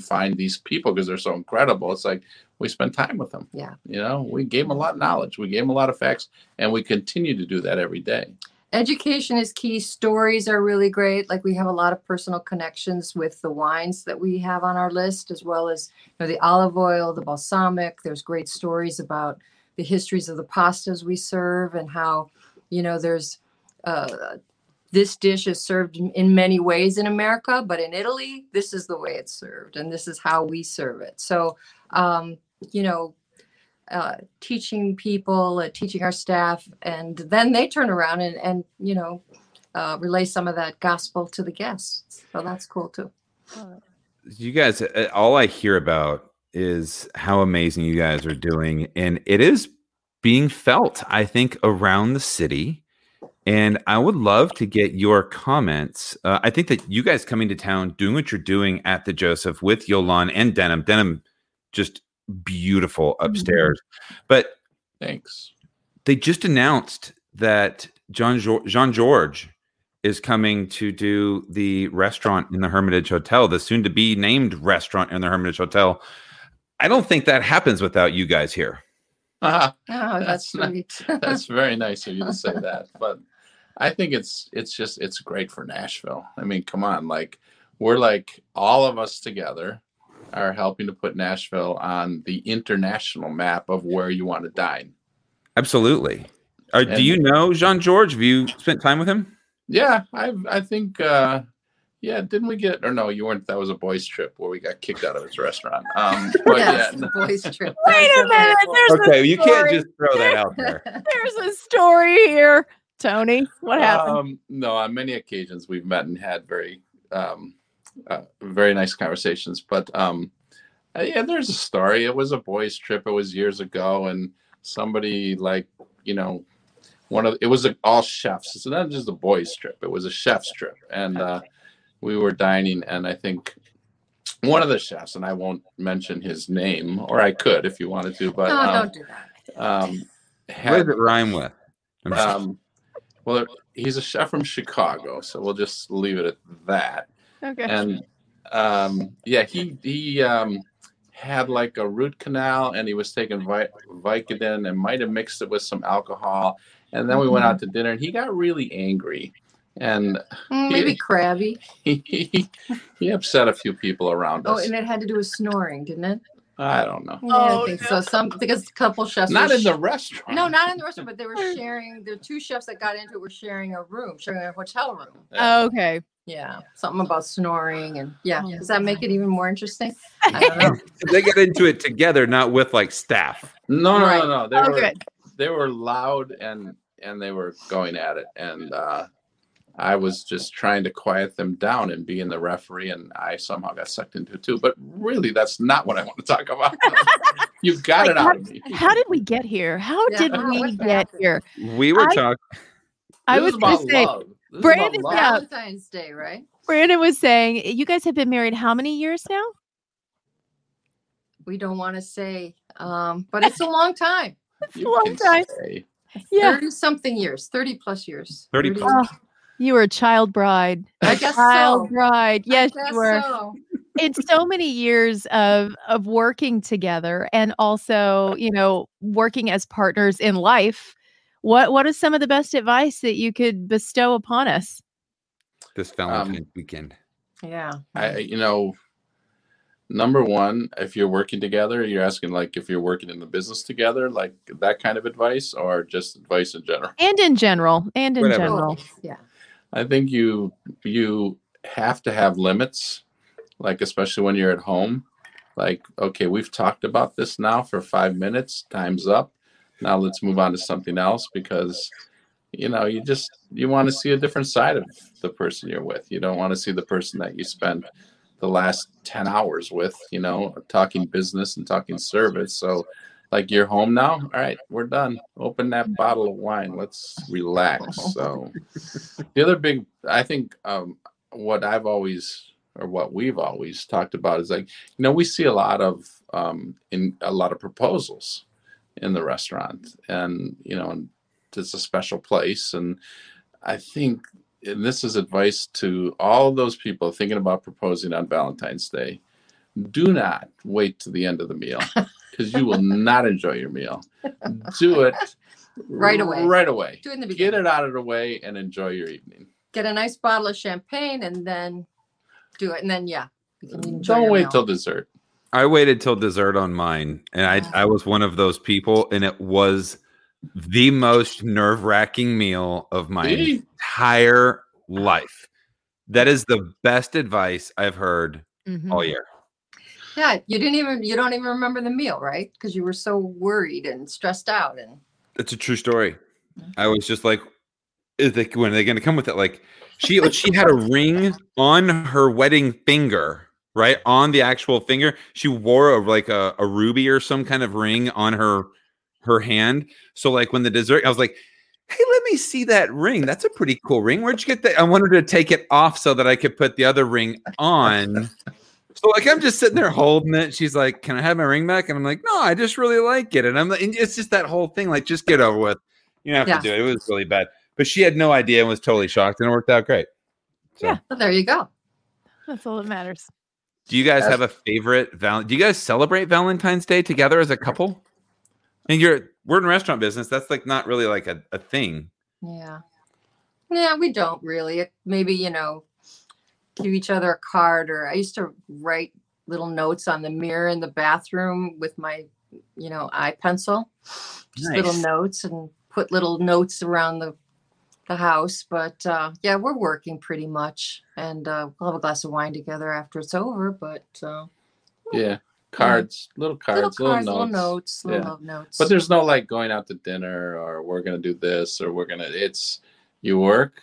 find these people? Because they're so incredible. It's like, we spent time with them. Yeah. We gave them a lot of knowledge. We gave them a lot of facts, and we continue to do that every day. Education is key. Stories are really great. Like, we have a lot of personal connections with the wines that we have on our list, as well as the olive oil, the balsamic. There's great stories about the histories of the pastas we serve, and how, there's this dish is served in many ways in America, but in Italy, this is the way it's served, and this is how we serve it. So, teaching people, teaching our staff, and then they turn around and relay some of that gospel to the guests. So that's cool too. You guys, all I hear about is how amazing you guys are doing, and it is being felt, I think, around the city. And I would love to get your comments. I think that you guys coming to town, doing what you're doing at the Joseph with Yolan and Denim, just beautiful upstairs. Mm-hmm. But thanks. They just announced that Jean-Georges is coming to do the restaurant in the Hermitage Hotel, the soon-to-be named restaurant in the Hermitage Hotel. I don't think that happens without you guys here. That's sweet. That's very nice of you to say that. But I think it's great for Nashville. I mean, come on, like, we're like, all of us together are helping to put Nashville on the international map of where you want to dine. Absolutely. Do you know Jean-Georges? Have you spent time with him? Yeah, I think. Yeah, didn't we get? Or no, you weren't. That was a boys' trip where we got kicked out of his restaurant. But yes, yeah, the boys' trip. Wait a minute. You can't just throw that out there. There's a story here, Tony. What happened? No, on many occasions we've met and had very, very nice conversations. But yeah, there's a story. It was a boys' trip. It was years ago, and somebody it was all chefs. It's not just a boys' trip. It was a chef's trip, and. We were dining, and I think one of the chefs, and I won't mention his name, or I could if you wanted to, but don't do that. What does it rhyme with? Well, he's a chef from Chicago, so we'll just leave it at that. Okay. And he had like a root canal, and he was taking Vicodin and might have mixed it with some alcohol, and then we went out to dinner, and he got really angry. And maybe crabby. He upset a few people around us. Oh, and it had to do with snoring, didn't it? I don't know. Yeah, I think so. Because a couple chefs. Not in the restaurant. No, not in the restaurant, but they were sharing. The two chefs that got into it were sharing a hotel room. Yeah. Oh, okay. Yeah. Something about snoring. And yeah. Does that make it even more interesting? I don't know. They got into it together, not with like staff. No. They were loud and they were going at it. And, I was just trying to quiet them down and being the referee, and I somehow got sucked into it too. But really, that's not what I want to talk about. You got it out of me. How did we get here? How did we get here? We were talking. I was about love. Brandon, Valentine's Day, right? Brandon was saying, you guys have been married how many years now? We don't want to say, but it's a long time. It's a long time. Yeah. 30-something years, 30-plus years. 30-plus. You were a child bride. I guess child so. Bride. Yes, I guess you were. So. It's so many years of working together, and also, working as partners in life What is some of the best advice that you could bestow upon us this Valentine's weekend? Yeah. Number one, if you're working together, you're asking like if you're working in the business together, like that kind of advice, or just advice in general. And in general. Yeah. I think you have to have limits, like especially when you're at home. Like, okay, we've talked about this now for 5 minutes. Time's up. Now let's move on to something else because, you want to see a different side of the person you're with. You don't want to see the person that you spend the last 10 hours with, talking business and talking service. So like you're home now. All right, we're done. Open that bottle of wine. Let's relax. So the other big, I think what we've always talked about is like, we see a lot of proposals in the restaurant and, and it's a special place. And I think, and this is advice to all those people thinking about proposing on Valentine's Day, do not wait to the end of the meal because you will not enjoy your meal. Do it right away. Do it in the beginning. Get it out of the way and enjoy your evening. Get a nice bottle of champagne and then do it. And then, you can enjoy your meal. Don't wait till dessert. I waited till dessert on mine. And I was one of those people. And it was the most nerve-wracking meal of my entire life. That is the best advice I've heard all year. Yeah, you don't even remember the meal, right? Because you were so worried and stressed out. And it's a true story. I was just like, when are they going to come with it? Like she had a ring on her wedding finger, right? On the actual finger. She wore a ruby or some kind of ring on her hand. So like when the dessert, I was like, hey, let me see that ring. That's a pretty cool ring. Where'd you get that? I wanted to take it off so that I could put the other ring on. So like, I'm just sitting there holding it. She's like, can I have my ring back? And I'm like, no, I just really like it. And it's just that whole thing. Like, just get over with. You don't have to do it. It was really bad, but she had no idea and was totally shocked and it worked out great. So. Yeah. Well, there you go. That's all that matters. Do you guys have a favorite do you guys celebrate Valentine's Day together as a couple? And we're in restaurant business. That's like not really like a thing. Yeah. Yeah, we don't really. Maybe, give each other a card, or I used to write little notes on the mirror in the bathroom with my, eye pencil. Just nice. Little notes and put little notes around the house. But we're working pretty much. And we'll have a glass of wine together after it's over. But yeah. Little cards, little notes. But there's no like going out to dinner or we're going to do this or we're going to, it's you work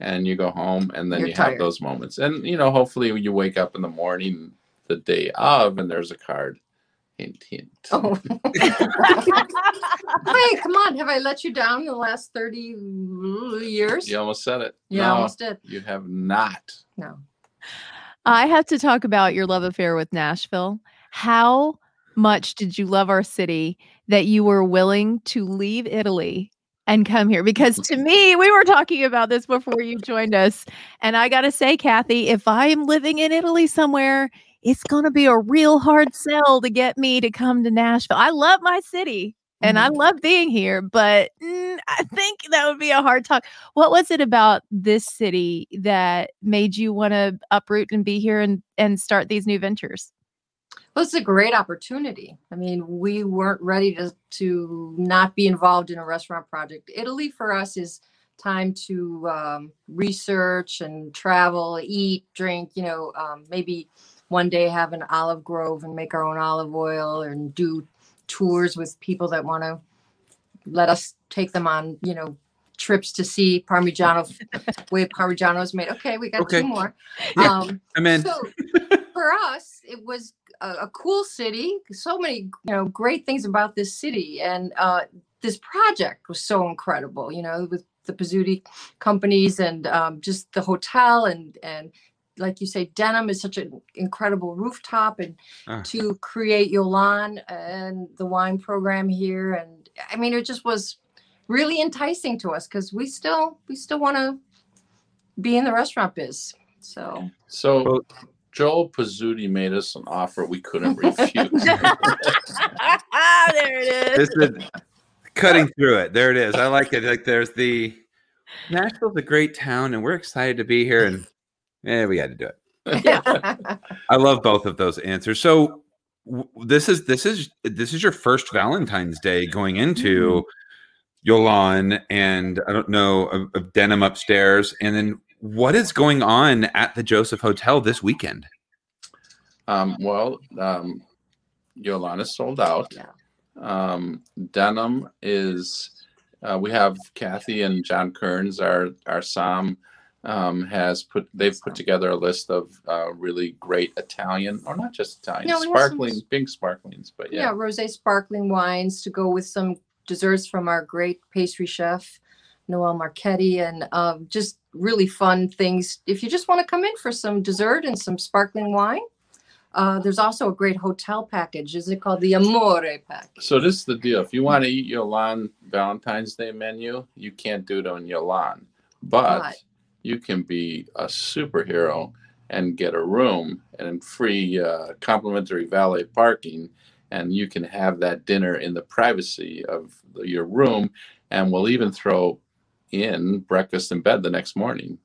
and you go home and then you have those moments. And, hopefully you wake up in the morning the day of and there's a card. Hint, hint. Oh. Wait, come on. Have I let you down in the last 30 years? You almost said it. Yeah, I almost did. You have not. No. I have to talk about your love affair with Nashville. How much did you love our city that you were willing to leave Italy and come here? Because to me, we were talking about this before you joined us. And I got to say, Kathy, if I'm living in Italy somewhere, it's going to be a real hard sell to get me to come to Nashville. I love my city and I love being here, but I think that would be a hard talk. What was it about this city that made you want to uproot and be here and start these new ventures? Well, it's a great opportunity. I mean, we weren't ready to not be involved in a restaurant project. Italy for us is time to research and travel, eat, drink, maybe one day have an olive grove and make our own olive oil and do tours with people that want to let us take them on, trips to see Parmigiano, way Parmigiano is made. Okay, we got two more. Yeah, I'm in. So for us, it was a cool city. So many, great things about this city. And this project was so incredible, with the Pizzuti companies and just the hotel and like you say, Denim is such an incredible rooftop and to create Yolan and the wine program here. And I mean, it just was really enticing to us because we still want to be in the restaurant biz. So Joel Pizzuti made us an offer we couldn't refuse. There it is. This is Cutting through it. There it is. I like it. Like there's the Nashville's a great town and we're excited to be here and we had to do it. Yeah. I love both of those answers. So this is your first Valentine's Day going into Yolan and I don't know of Denim upstairs. And then what is going on at the Joseph Hotel this weekend? Yolan is sold out. Yeah. Denim is, we have Kathy and John Kearns, our SOM, they've put together a list of really great Italian, or not just Italian, sparklings, but yeah. Yeah, rosé sparkling wines to go with some desserts from our great pastry chef, Noel Marchetti, and just really fun things. If you just want to come in for some dessert and some sparkling wine. There's also a great hotel package. Is it called the Amore package? So this is the deal. If you want to eat Yolan Valentine's Day menu, you can't do it on Yolan. But you can be a superhero and get a room and free complimentary valet parking. And you can have that dinner in the privacy of your room. And we'll even throw in breakfast in bed the next morning.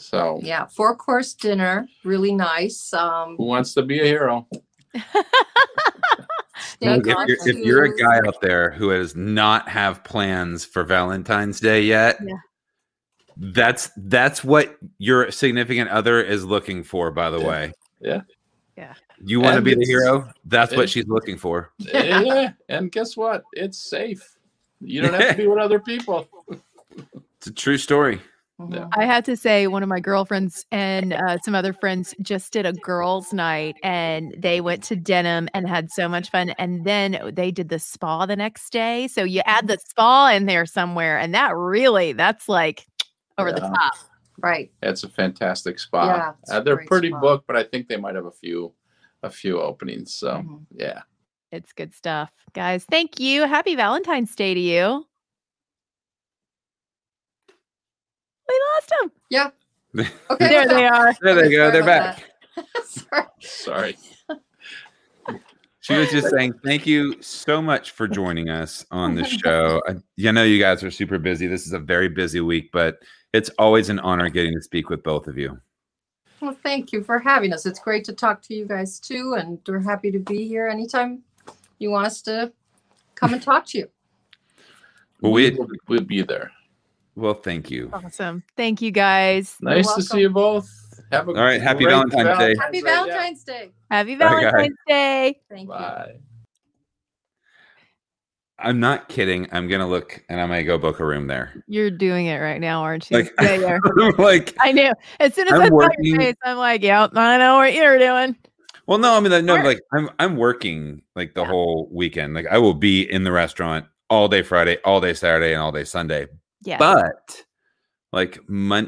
So yeah, 4-course dinner, really nice. Who wants to be a hero? If you're a guy out there who has not have plans for Valentine's Day yet, that's what your significant other is looking for. By the way, yeah. You want to be the hero? That's what she's looking for. Yeah, and guess what? It's safe. You don't have to be with other people. It's a true story. Yeah. I have to say one of my girlfriends and some other friends just did a girls' night and they went to Denim and had so much fun. And then they did the spa the next day. So you add the spa in there somewhere and that's like over the top. Right. That's a fantastic spa. Yeah, they're pretty booked, but I think they might have a few openings. So, yeah. It's good stuff. Guys, thank you. Happy Valentine's Day to you. We lost them. Yeah. Okay. There they are. There they go. They're back. Sorry. She was just saying, thank you so much for joining us on the show. I know you guys are super busy. This is a very busy week, but it's always an honor getting to speak with both of you. Well, thank you for having us. It's great to talk to you guys too. And we're happy to be here anytime you want us to come and talk to you. Well, we'll be there. Well, thank you. Awesome. Thank you, guys. Nice to see you both. Have a All right. Happy Valentine's Day. Happy Valentine's Day. Happy Valentine's Day. Thank you. I'm not kidding. I'm going to look and I might go book a room there. You're doing it right now, aren't you? I knew. As soon as I saw your face, I'm like, yep, I know what you're doing. Well, no, I mean, I'm working like the whole weekend. Like I will be in the restaurant all day Friday, all day Saturday, and all day Sunday. Yeah. But like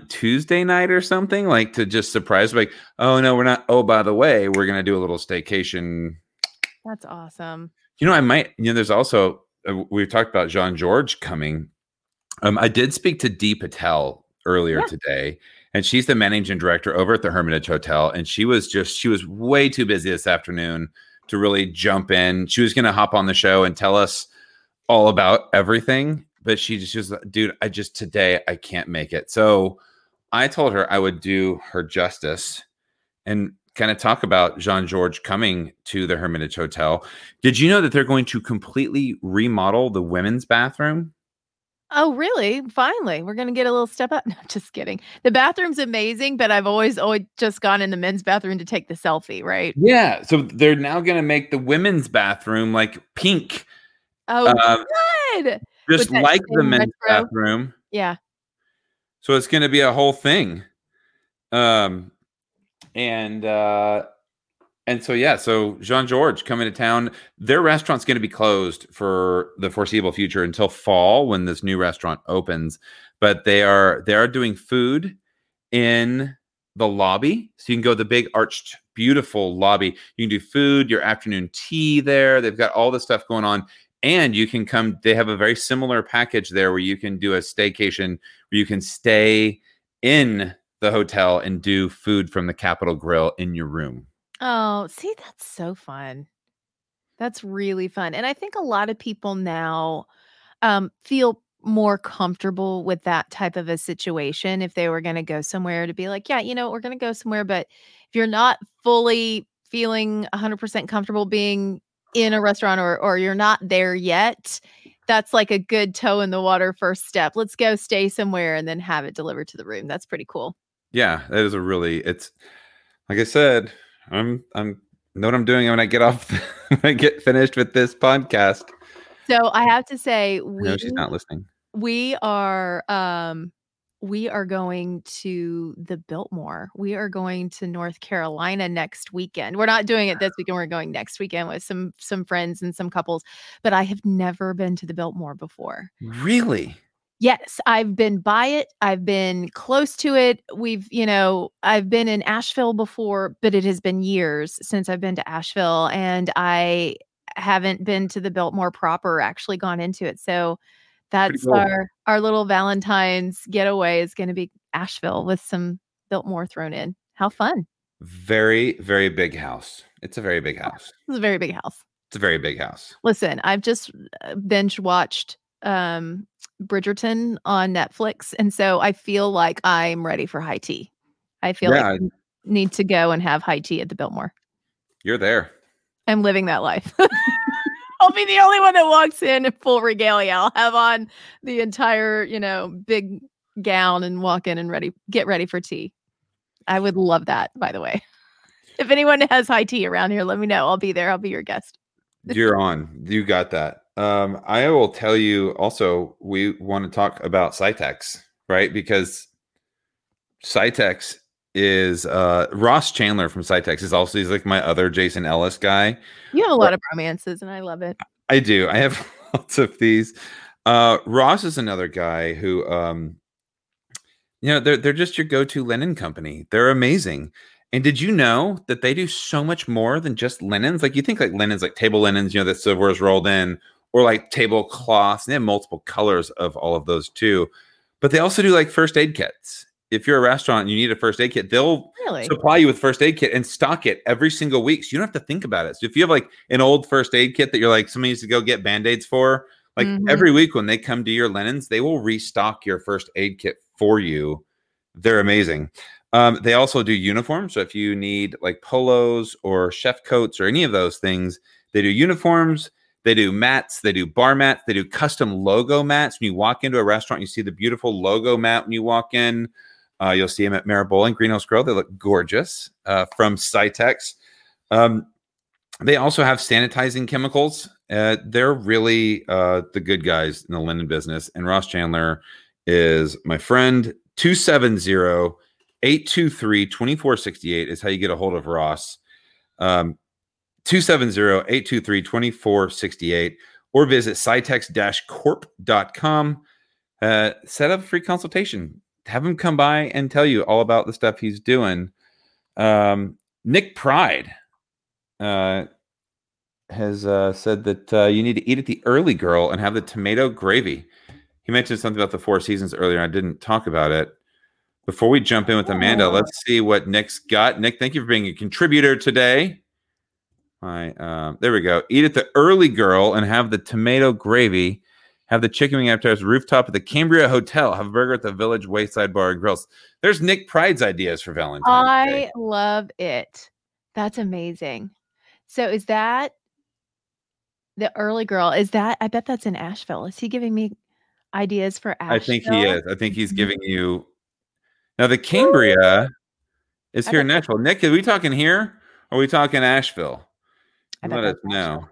Tuesday night or something, like to just surprise, like, oh no, we're not. Oh, by the way, we're going to do a little staycation. That's awesome. You know, I might, there's also, we've talked about Jean-Georges coming. I did speak to Dee Patel earlier today, and she's the managing director over at the Hermitage Hotel. And she was way too busy this afternoon to really jump in. She was going to hop on the show and tell us all about everything. But she just was, dude, today I can't make it. So I told her I would do her justice and kind of talk about Jean-Georges coming to the Hermitage Hotel. Did you know that they're going to completely remodel the women's bathroom? Oh, really? Finally, we're going to get a little step up. No, just kidding. The bathroom's amazing, but I've always just gone in the men's bathroom to take the selfie, right? Yeah. So they're now going to make the women's bathroom like pink. Oh, good. Just like the men's bathroom. Yeah. So it's going to be a whole thing. And so, yeah. So Jean-Georges coming to town, their restaurant's going to be closed for the foreseeable future until fall when this new restaurant opens, but they are doing food in the lobby. So you can go to the big arched, beautiful lobby. You can do food, your afternoon tea there. They've got all this stuff going on. And you can come, they have a very similar package there where you can do a staycation where you can stay in the hotel and do food from the Capitol Grill in your room. Oh, see, that's so fun. That's really fun. And I think a lot of people now feel more comfortable with that type of a situation if they were going to go somewhere, to be like, yeah, you know, we're going to go somewhere. But if you're not fully feeling 100% comfortable being in a restaurant, or you're not there yet, that's like a good toe in the water first step. Let's go stay somewhere and then have it delivered to the room. That's pretty cool. Yeah, that is a really, it's like I said, I'm know what I'm doing when I get off, when I get finished with this podcast. So I have to say, no, she's not listening. We are going to the Biltmore. We are going to North Carolina next weekend. We're not doing it this weekend. We're going next weekend with some friends and some couples. But I have never been to the Biltmore before. Really? Yes, I've been by it. I've been close to it. I've been in Asheville before, but it has been years since I've been to Asheville, and I haven't been to the Biltmore proper, actually gone into it. So that's cool. Our little Valentine's getaway is going to be Asheville with some Biltmore thrown in. How fun. Very, very big house. It's a very big house. It's a very big house. It's a very big house. Listen, I've just binge watched Bridgerton on Netflix, and so I feel like I'm ready for high tea. I feel like I need to go and have high tea at the Biltmore. You're there. I'm living that life. I'll be the only one that walks in full regalia. I'll have on the entire, big gown and walk in and get ready for tea. I would love that, by the way. If anyone has high tea around here, let me know. I'll be there. I'll be your guest. You're on. You got that. I will tell you also, we want to talk about Sitex, right? Because Sitex is Ross Chandler from Sitex is also, he's like my other Jason Ellis guy. You have a lot of romances, and I love it. I do. I have lots of these. Ross is another guy who, they're just your go-to linen company. They're amazing. And did you know that they do so much more than just linens? Like, you think like linens, like table linens, that silverware is rolled in, or like tablecloths. And they have multiple colors of all of those too. But they also do like first aid kits. If you're a restaurant and you need a first aid kit, they'll supply you with first aid kit and stock it every single week. So you don't have to think about it. So if you have like an old first aid kit that you're like, somebody needs to go get Band-Aids for, like every week when they come to your linens, they will restock your first aid kit for you. They're amazing. They also do uniforms. So if you need like polos or chef coats or any of those things, they do uniforms, they do mats, they do bar mats, they do custom logo mats. When you walk into a restaurant, you see the beautiful logo mat when you walk in. You'll see them at Maribold and Greenhouse Grill. They look gorgeous from Sitex. They also have sanitizing chemicals. They're really the good guys in the linen business. And Ross Chandler is my friend. 270-823-2468 is how you get a hold of Ross. 270-823-2468, or visit Sitex-corp.com. Set up a free consultation. Have him come by and tell you all about the stuff he's doing. Nick Pride has said that you need to eat at the Early Girl and have the tomato gravy. He mentioned something about the Four Seasons earlier. I didn't talk about it. Before we jump in with Amanda, let's see what Nick's got. Nick, thank you for being a contributor today. There we go. Eat at the Early Girl and have the tomato gravy. Have the chicken wing appetizers rooftop at the Cambria Hotel. Have a burger at the Village Wayside Bar and Grills. There's Nick Pride's ideas for Valentine's Day. I love it. That's amazing. So is that the Early Girl? Is that? I bet that's in Asheville. Is he giving me ideas for Asheville? I think he is. I think he's giving you. Now the Cambria is here in Nashville. Nick, are we talking here? Or are we talking Asheville? Let us know.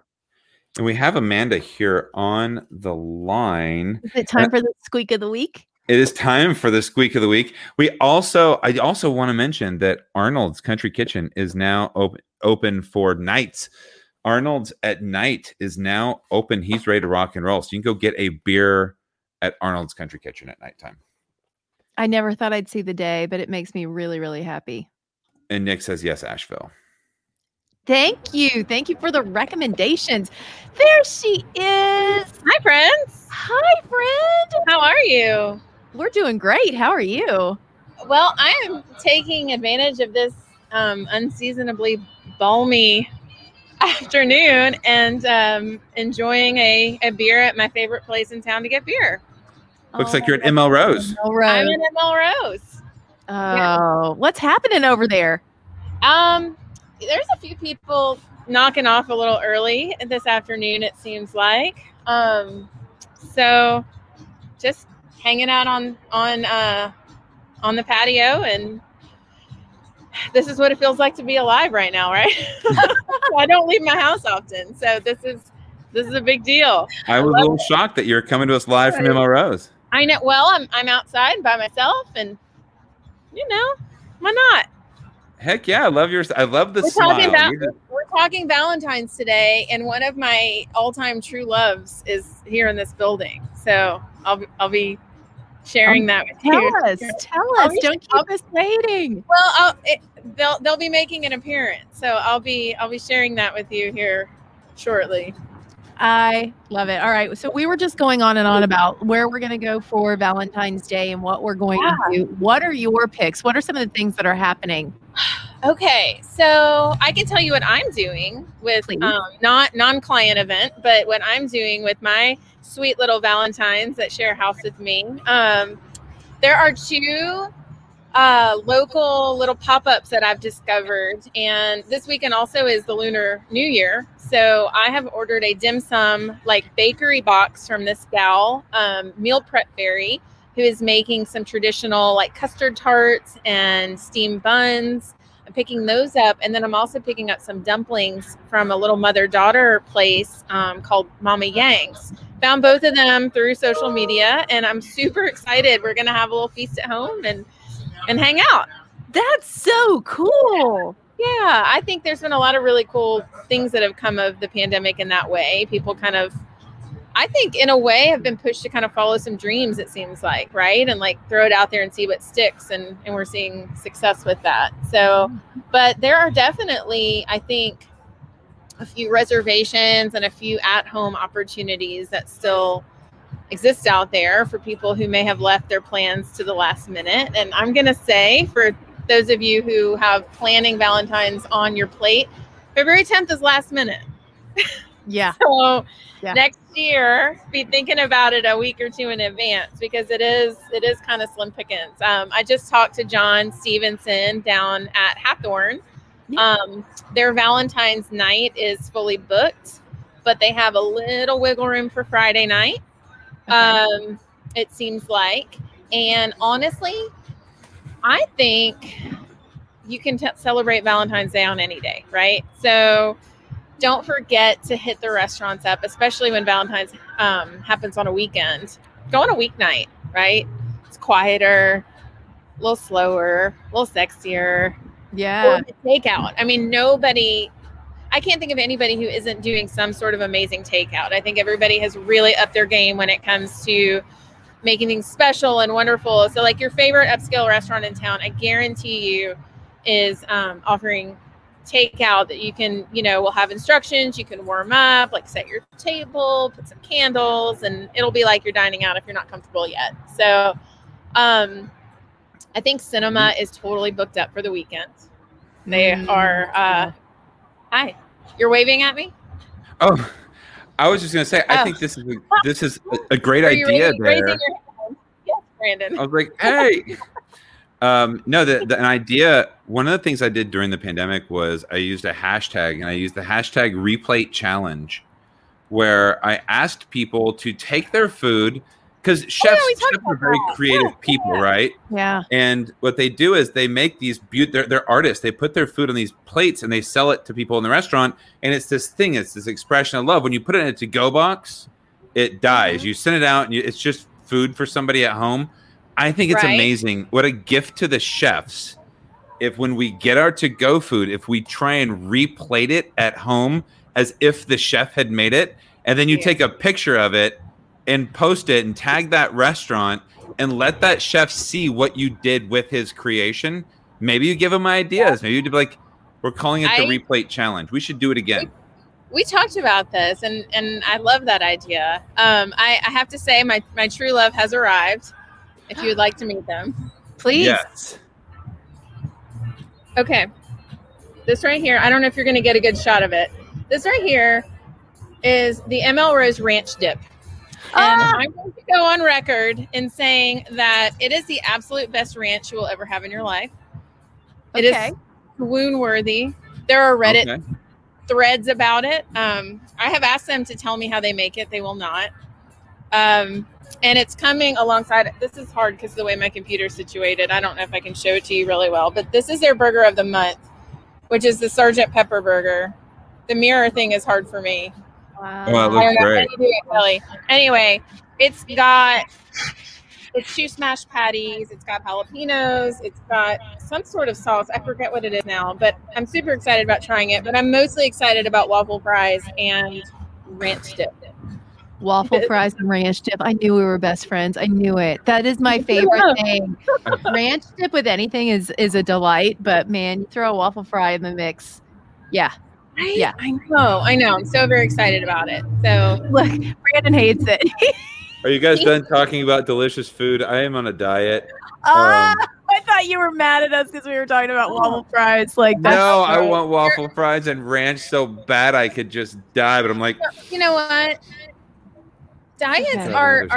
And we have Amanda here on the line. Is it time for the squeak of the week? It is time for the squeak of the week. I also want to mention that Arnold's Country Kitchen is now open for nights. Arnold's at night is now open. He's ready to rock and roll. So you can go get a beer at Arnold's Country Kitchen at nighttime. I never thought I'd see the day, but it makes me really, really happy. And Nick says, yes, Asheville. Thank you. Thank you for the recommendations. There she is. Hi, friends. Hi, friend. How are you? We're doing great. How are you? Well, I am taking advantage of this unseasonably balmy afternoon and enjoying a beer at my favorite place in town to get beer. Looks like you're at ML Rose. I'm at ML Rose. Oh, yeah. What's happening over there? There's a few people knocking off a little early this afternoon, it seems like. So just hanging out on the patio, and this is what it feels like to be alive right now, right? I don't leave my house often, so this is a big deal. I was a little shocked that you're coming to us live from ML Rose. I know. Well, I'm outside by myself, and you know, why not? Heck yeah, I love the smile. We're talking Valentine's today, and one of my all-time true loves is here in this building. So I'll be sharing that with you. Tell us. Don't keep us waiting. Well, they'll be making an appearance, so I'll be sharing that with you here shortly. I love it. All right. So we were just going on and on about where we're going to go for Valentine's Day and what we're going to do. What are your picks? What are some of the things that are happening? Okay. So I can tell you what I'm doing with not non-client event, but what I'm doing with my sweet little Valentines that share a house with me. There are two local little pop-ups that I've discovered, and this weekend also is the Lunar New Year, so I have ordered a dim sum like bakery box from this gal, Meal Prep Fairy, who is making some traditional like custard tarts and steamed buns. I'm picking those up, and then I'm also picking up some dumplings from a little mother-daughter place called Mama Yang's. Found both of them through social media, and I'm super excited. We're gonna have a little feast at home and hang out. That's so cool. Yeah, I think there's been a lot of really cool things that have come of the pandemic in that way. People kind of, I think in a way, have been pushed to kind of follow some dreams, it seems like, right? And like throw it out there and see what sticks. And we're seeing success with that. So, but there are definitely, I think, a few reservations and a few at-home opportunities that still exist out there for people who may have left their plans to the last minute. And I'm going to say, for those of you who have planning Valentine's on your plate, February 10th is last minute. Yeah. So next year, be thinking about it a week or two in advance, because it is kind of slim pickings. I just talked to John Stevenson down at Hathorn. Yeah. Their Valentine's night is fully booked, but they have a little wiggle room for Friday night. It seems like, and honestly, I think you can celebrate Valentine's Day on any day, right? So don't forget to hit the restaurants up, especially when Valentine's happens on a weekend. Go on a weeknight, right? It's quieter, a little slower, a little sexier. Yeah. Or takeout. I mean, I can't think of anybody who isn't doing some sort of amazing takeout. I think everybody has really upped their game when it comes to making things special and wonderful. So like your favorite upscale restaurant in town, I guarantee you, is offering takeout that you can, will have instructions. You can warm up, like set your table, put some candles, and it'll be like you're dining out if you're not comfortable yet. So I think cinema is totally booked up for the weekend. They are... Hi, you're waving at me? Oh, I was just going to say, I think this is a great idea there. Raising your hand? Yes, Brandon. I was like, hey. No, an idea, one of the things I did during the pandemic was I used a hashtag, and I used the hashtag replate challenge, where I asked people to take their food, because chefs are very creative people, right? Yeah. And what they do is they make these they're artists. They put their food on these plates and they sell it to people in the restaurant. And it's this thing. It's this expression of love. When you put it in a to-go box, it dies. Mm-hmm. You send it out, and it's just food for somebody at home. I think it's amazing. What a gift to the chefs. If when we get our to-go food, if we try and replate it at home as if the chef had made it, and then you take a picture of it, and post it and tag that restaurant and let that chef see what you did with his creation. Maybe you give him ideas. Maybe you'd be like, we're calling it the replate challenge. We should do it again. We talked about this, and I love that idea. I have to say my true love has arrived. If you would like to meet them, please. Yes. Okay. This right here. I don't know if you're going to get a good shot of it, This right here is the ML Rose Ranch Dip. And I'm going to go on record in saying that it is the absolute best ranch you will ever have in your life. It is swoon-worthy. There are Reddit threads about it. I have asked them to tell me how they make it. They will not. And it's coming alongside. This is hard because the way my computer is situated. I don't know if I can show it to you really well. But this is their burger of the month, which is the Sergeant Pepper burger. The mirror thing is hard for me. Wow. Oh, that looks great. Anyway, it's two smashed patties. It's got jalapenos. It's got some sort of sauce. I forget what it is now, but I'm super excited about trying it. But I'm mostly excited about waffle fries and ranch dip. Waffle fries and ranch dip. I knew we were best friends. I knew it. That is my favorite thing. Ranch dip with anything is a delight, but man, you throw a waffle fry in the mix. Yeah. Right? Yeah. I know. I'm so very excited about it. So look, Brandon hates it. Are you guys done talking about delicious food? I am on a diet. I thought you were mad at us because we were talking about waffle fries. Like, that's no, great. I want waffle fries and ranch so bad I could just die. But I'm like, you know what? Diets are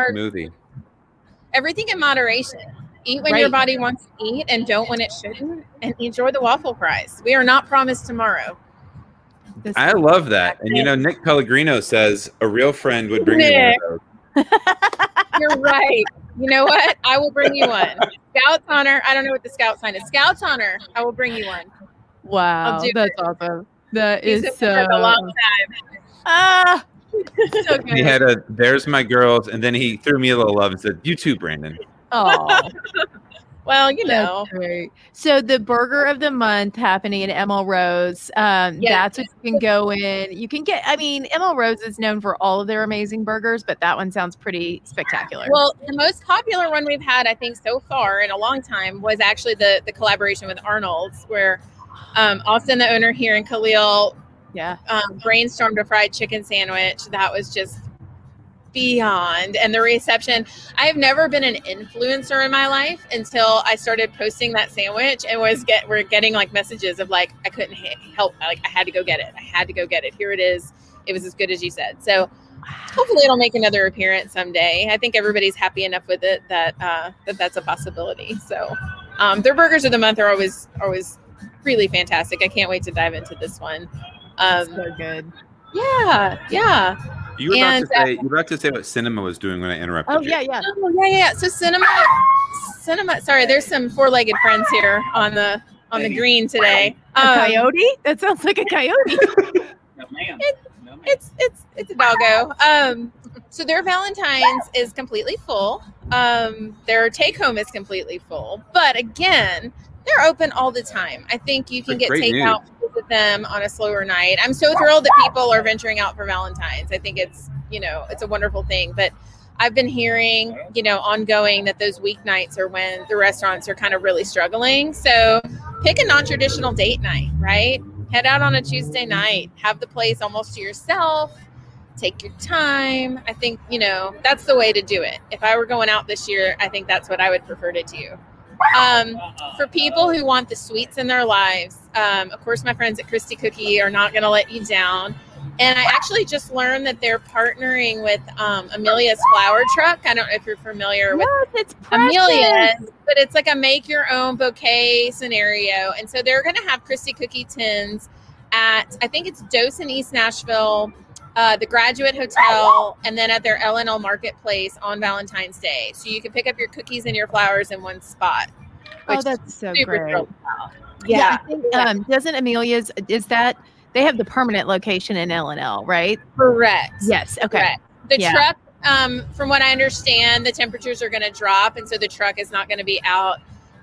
everything in moderation. Eat when your body wants to eat and don't when it shouldn't. And enjoy the waffle fries. We are not promised tomorrow. I love that. And you know, Nick Pellegrino says a real friend would bring you one of those. You're right. You know what? I will bring you one. Scout's honor. I don't know what the scout sign is. Scout's honor. I will bring you one. Wow. That's awesome. That is so. A long time. So good. He had there's my girls. And then he threw me a little love and said, you too, Brandon. Oh. Well, you know. So the burger of the month happening at ML Rose. That's what you can go in. You can get, I mean, ML Rose is known for all of their amazing burgers, but that one sounds pretty spectacular. Well, the most popular one we've had, I think, so far in a long time was actually the collaboration with Arnold's, where Austin, the owner here, and Khalil brainstormed a fried chicken sandwich. That was just beyond. And the reception, I have never been an influencer in my life until I started posting that sandwich and we're getting like messages of like, I couldn't help. Like I had to go get it. Here it is. It was as good as you said. So hopefully it'll make another appearance someday. I think everybody's happy enough with it that, that's a possibility. So, their burgers of the month are always really fantastic. I can't wait to dive into this one. So good. Yeah. Yeah. You were about to say what Cinema was doing when I interrupted you. Yeah. So Cinema. Sorry, there's some four-legged friends here on the green today. A coyote? That sounds like a coyote. No, ma'am. It's a doggo. So their Valentine's is completely full. Their take-home is completely full. But again, they're open all the time. I think you can get takeout with them on a slower night. I'm so thrilled that people are venturing out for Valentine's. I think it's a wonderful thing. But I've been hearing, ongoing that those weeknights are when the restaurants are kind of really struggling. So pick a non-traditional date night, right? Head out on a Tuesday night. Have the place almost to yourself. Take your time. I think, that's the way to do it. If I were going out this year, I think that's what I would prefer to do. For people who want the sweets in their lives, of course, my friends at Christie Cookie are not going to let you down. And I actually just learned that they're partnering with Amelia's Flower Truck. I don't know if you're familiar with Amelia's, but it's like a make your own bouquet scenario. And so they're going to have Christie Cookie tins at, I think it's Dawson East Nashville, the Graduate Hotel, and then at their L&L Marketplace on Valentine's Day. So you can pick up your cookies and your flowers in one spot. Oh, that's so great. Yeah. I think, doesn't Amelia's, they have the permanent location in L&L, right? Correct. Yes. Okay. Correct. The truck, from what I understand, the temperatures are going to drop. And so the truck is not going to be out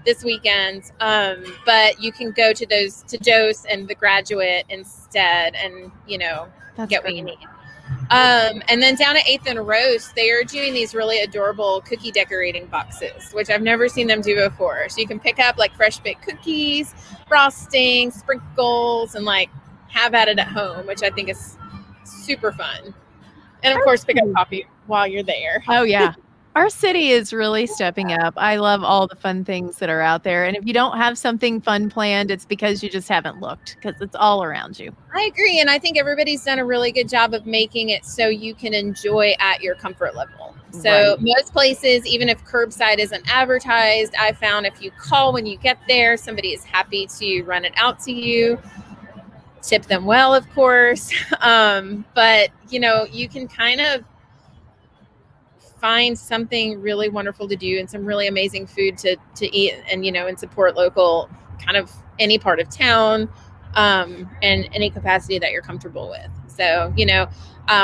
this weekend. But you can go to Dose and the Graduate instead. And, that's get what you need. And then down at 8th and Roast, they are doing these really adorable cookie decorating boxes, which I've never seen them do before. So you can pick up like fresh baked cookies, frosting, sprinkles, and like have at it at home, which I think is super fun. And of course, pick up coffee while you're there. Oh yeah. Our city is really stepping up. I love all the fun things that are out there. And if you don't have something fun planned, it's because you just haven't looked, because it's all around you. I agree. And I think everybody's done a really good job of making it so you can enjoy at your comfort level. So right. Most places, even if curbside isn't advertised, I found if you call when you get there, somebody is happy to run it out to you. Tip them well, of course. But, you know, you can kind of find something really wonderful to do and some really amazing food to eat and, you know, and support local kind of any part of town and any capacity that you're comfortable with. So, you know,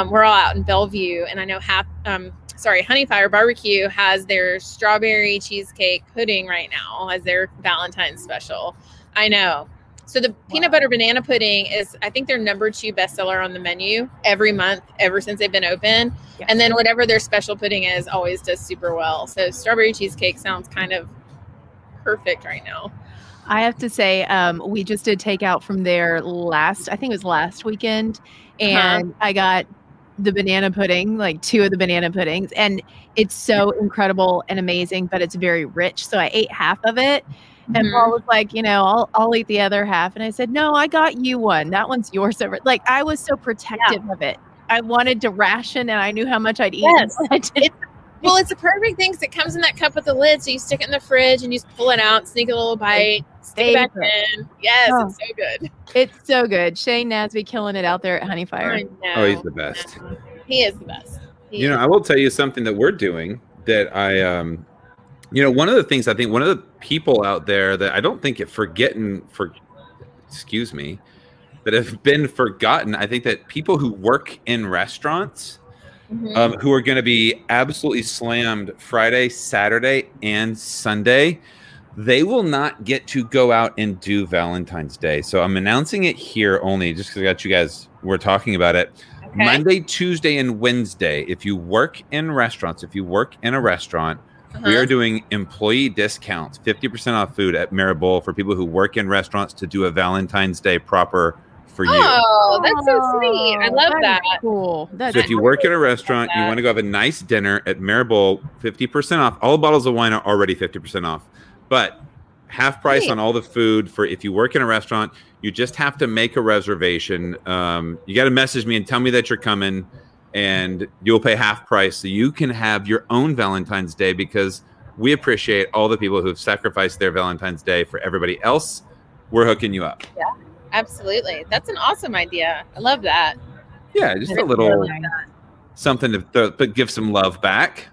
we're all out in Bellevue, and I know Honey Fire Barbecue has their strawberry cheesecake pudding right now as their Valentine's special. I know. So the peanut butter banana pudding is, I think, their number 2 bestseller on the menu every month, ever since they've been open. Yes. And then whatever their special pudding is always does super well. So strawberry cheesecake sounds kind of perfect right now. I have to say, we just did takeout from there last weekend. And I got the banana pudding, like 2 of the banana puddings. And it's so incredible and amazing, but it's very rich. So I ate half of it. And Paul was like, you know, I'll eat the other half. And I said, no, I got you one. That one's yours. Like, I was so protective of it. I wanted to ration, and I knew how much I'd eat. Yes. Well, it's a perfect thing because it comes in that cup with the lid. So you stick it in the fridge and you just pull it out, sneak a little bite, stick it back in. Yes, It's so good. It's so good. Shane Nasby killing it out there at Honey Fire. Oh, he's the best. He is the best. I will tell you something that we're doing that I – you know, one of the things I think one of the people out there that I don't think it that have been forgotten, I think that people who work in restaurants who are going to be absolutely slammed Friday, Saturday, and Sunday, they will not get to go out and do Valentine's Day. So I'm announcing it here only just because I got you guys, we're talking about it. Okay. Monday, Tuesday, and Wednesday, if you work in restaurants, if you work in a restaurant, we are doing employee discounts, 50% off food at Maribel for people who work in restaurants to do a Valentine's Day proper for you. Oh, that's so sweet. I love that. Cool. So if you work at a restaurant, you want to go have a nice dinner at Maribel, 50% off. All the bottles of wine are already 50% off, but half price on all the food for if you work in a restaurant. You just have to make a reservation. You got to message me and tell me that you're coming. And you'll pay half price so you can have your own Valentine's Day, because we appreciate all the people who have sacrificed their Valentine's Day for everybody else. We're hooking you up. Yeah, absolutely. That's an awesome idea. I love that. Yeah, just a little something to give some love back.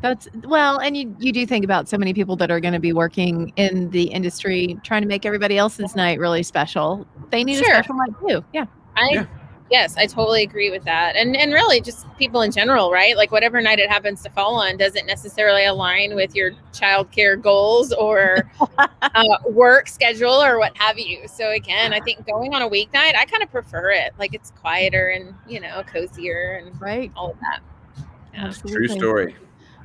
That's and you do think about so many people that are going to be working in the industry trying to make everybody else's night really special. They need a special night too. Yeah. Yes, I totally agree with that. And really just people in general, right? Like whatever night it happens to fall on doesn't necessarily align with your childcare goals or work schedule or what have you. So again, I think going on a weeknight, I kind of prefer it. Like it's quieter and, you know, cozier and all of that. Yeah. Absolutely. True story.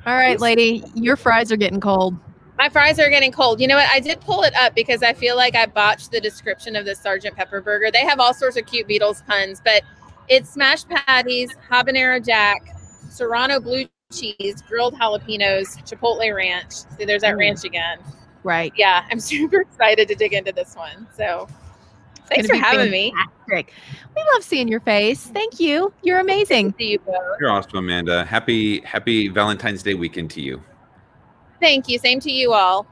All right, lady, your fries are getting cold. My fries are getting cold. You know what? I did pull it up because I feel like I botched the description of the Sgt. Pepper burger. They have all sorts of cute Beatles puns, but it's smashed patties, habanero jack, serrano blue cheese, grilled jalapenos, chipotle ranch. See, there's that ranch again. Right. Yeah. I'm super excited to dig into this one. So thanks for having me. We love seeing your face. Thank you. You're amazing. Good to see you both. You're awesome, Amanda. Happy Valentine's Day weekend to you. Thank you. Same to you all.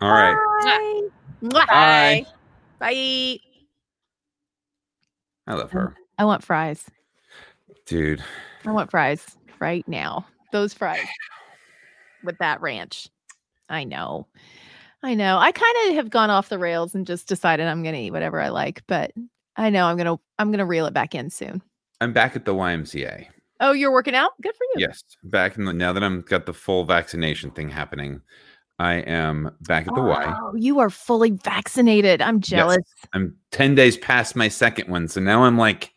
All right. Bye. Bye. Bye. I love her. I want fries. Dude. I want fries right now. Those fries with that ranch. I know. I kind of have gone off the rails and just decided I'm going to eat whatever I like, but I know I'm going to reel it back in soon. I'm back at the YMCA. Oh, you're working out? Good for you. Yes. Back now that I've got the full vaccination thing happening, I am back at the Y. Oh, you are fully vaccinated. I'm jealous. Yes. I'm 10 days past my second one. So now I'm like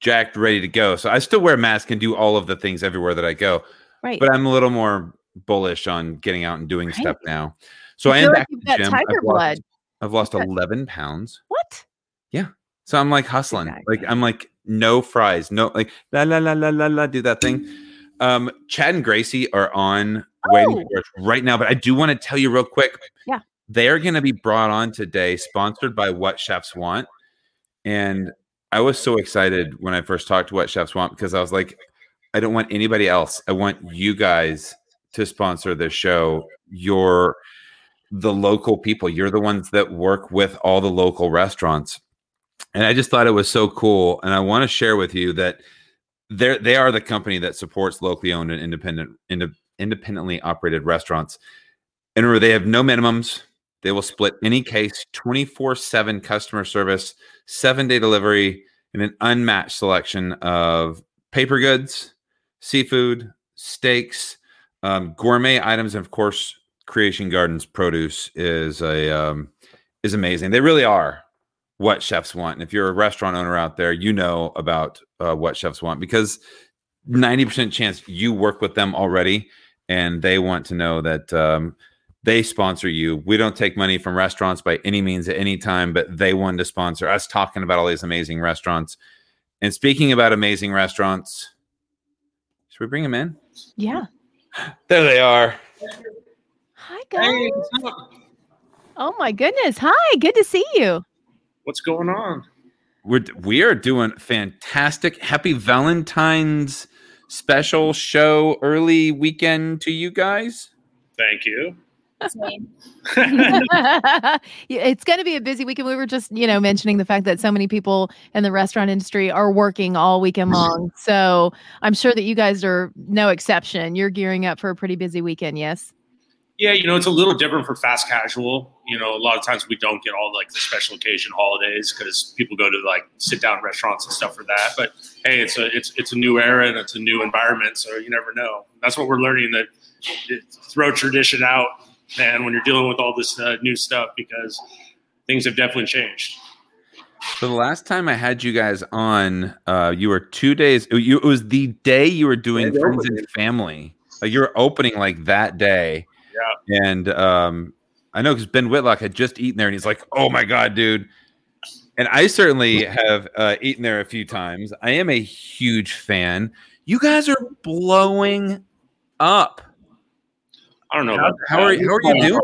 jacked, ready to go. So I still wear a mask and do all of the things everywhere that I go. Right. But I'm a little more bullish on getting out and doing stuff now. So I am back at the gym. I've lost 11 pounds. What? Yeah. So I'm like hustling. Exactly. Like I'm like, no fries, no, like la la la la la la, do that thing. Chad and Gracie are on waiting for us right now, but I do want to tell you real quick. Yeah. They're going to be brought on today, sponsored by What Chefs Want. And I was so excited when I first talked to What Chefs Want because I was like, I don't want anybody else. I want you guys to sponsor this show. You're the local people. You're the ones that work with all the local restaurants. And I just thought it was so cool. And I want to share with you that they are the company that supports locally owned and independently operated restaurants. And remember, they have no minimums. They will split any case, 24/7 customer service, 7-day delivery, and an unmatched selection of paper goods, seafood, steaks, gourmet items, and of course, Creation Gardens produce is amazing. They really are what chefs want. And if you're a restaurant owner out there, you know about What Chefs Want, because 90% chance you work with them already, and they want to know that they sponsor you. We don't take money from restaurants by any means at any time, but they wanted to sponsor us talking about all these amazing restaurants. And speaking about amazing restaurants, should we bring them in? Yeah. There they are. Hi, guys. Hey, what's up? Oh, my goodness. Hi, good to see you. What's going on? We are doing fantastic. Happy Valentine's special show early weekend to you guys. Thank you. It's going to be a busy weekend. We were just, mentioning the fact that so many people in the restaurant industry are working all weekend long. So I'm sure that you guys are no exception. You're gearing up for a pretty busy weekend. Yes. Yeah. It's a little different for fast casual. A lot of times we don't get all the special occasion holidays because people go to sit down restaurants and stuff for that. But hey, it's a new era and it's a new environment. So you never know. That's what we're learning, that throw tradition out. And when you're dealing with all this new stuff, because things have definitely changed. So the last time I had you guys on, you were 2 days. It was the day you were doing Friends and Family. You were opening that day. Yeah. And I know because Ben Whitlock had just eaten there, and he's like, oh, my God, dude. And I certainly have eaten there a few times. I am a huge fan. You guys are blowing up. I don't know. How are you doing?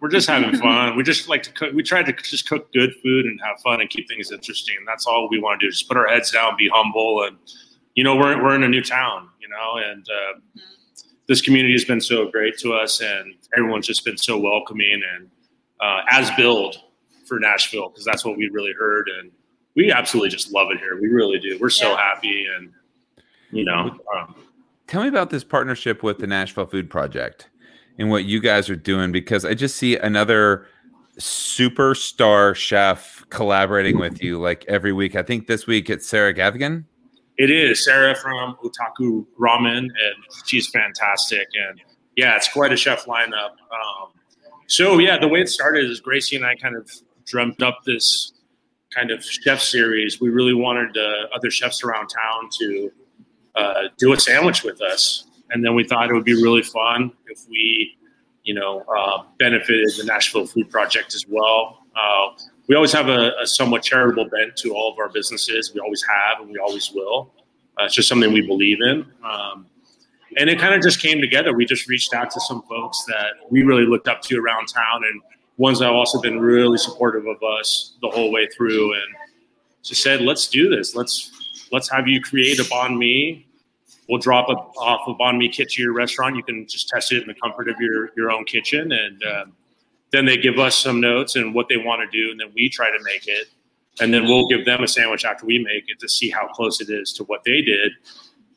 We're just having fun. We just like to cook. We try to just cook good food and have fun and keep things interesting. That's all we want to do. Just put our heads down, be humble, and we're in a new town, and this community has been so great to us, and everyone's just been so welcoming and as build for Nashville, because that's what we really heard, and we absolutely just love it here. We really do. We're so happy, and Tell me about this partnership with the Nashville Food Project. And what you guys are doing, because I just see another superstar chef collaborating with you every week. I think this week it's Sarah Gavigan. It is Sarah from Otaku Ramen, and she's fantastic. And yeah, it's quite a chef lineup. The way it started is Gracie and I kind of dreamt up this kind of chef series. We really wanted other chefs around town to do a sandwich with us. And then we thought it would be really fun if we, benefited the Nashville Food Project as well. We always have a somewhat charitable bent to all of our businesses. We always have, and we always will. It's just something we believe in. And it kind of just came together. We just reached out to some folks that we really looked up to around town, and ones that have also been really supportive of us the whole way through. And just said, let's do this. Let's have you create a banh mi. We'll drop off a banh mi kit to your restaurant. You can just test it in the comfort of your own kitchen. And then they give us some notes and what they want to do. And then we try to make it. And then we'll give them a sandwich after we make it to see how close it is to what they did,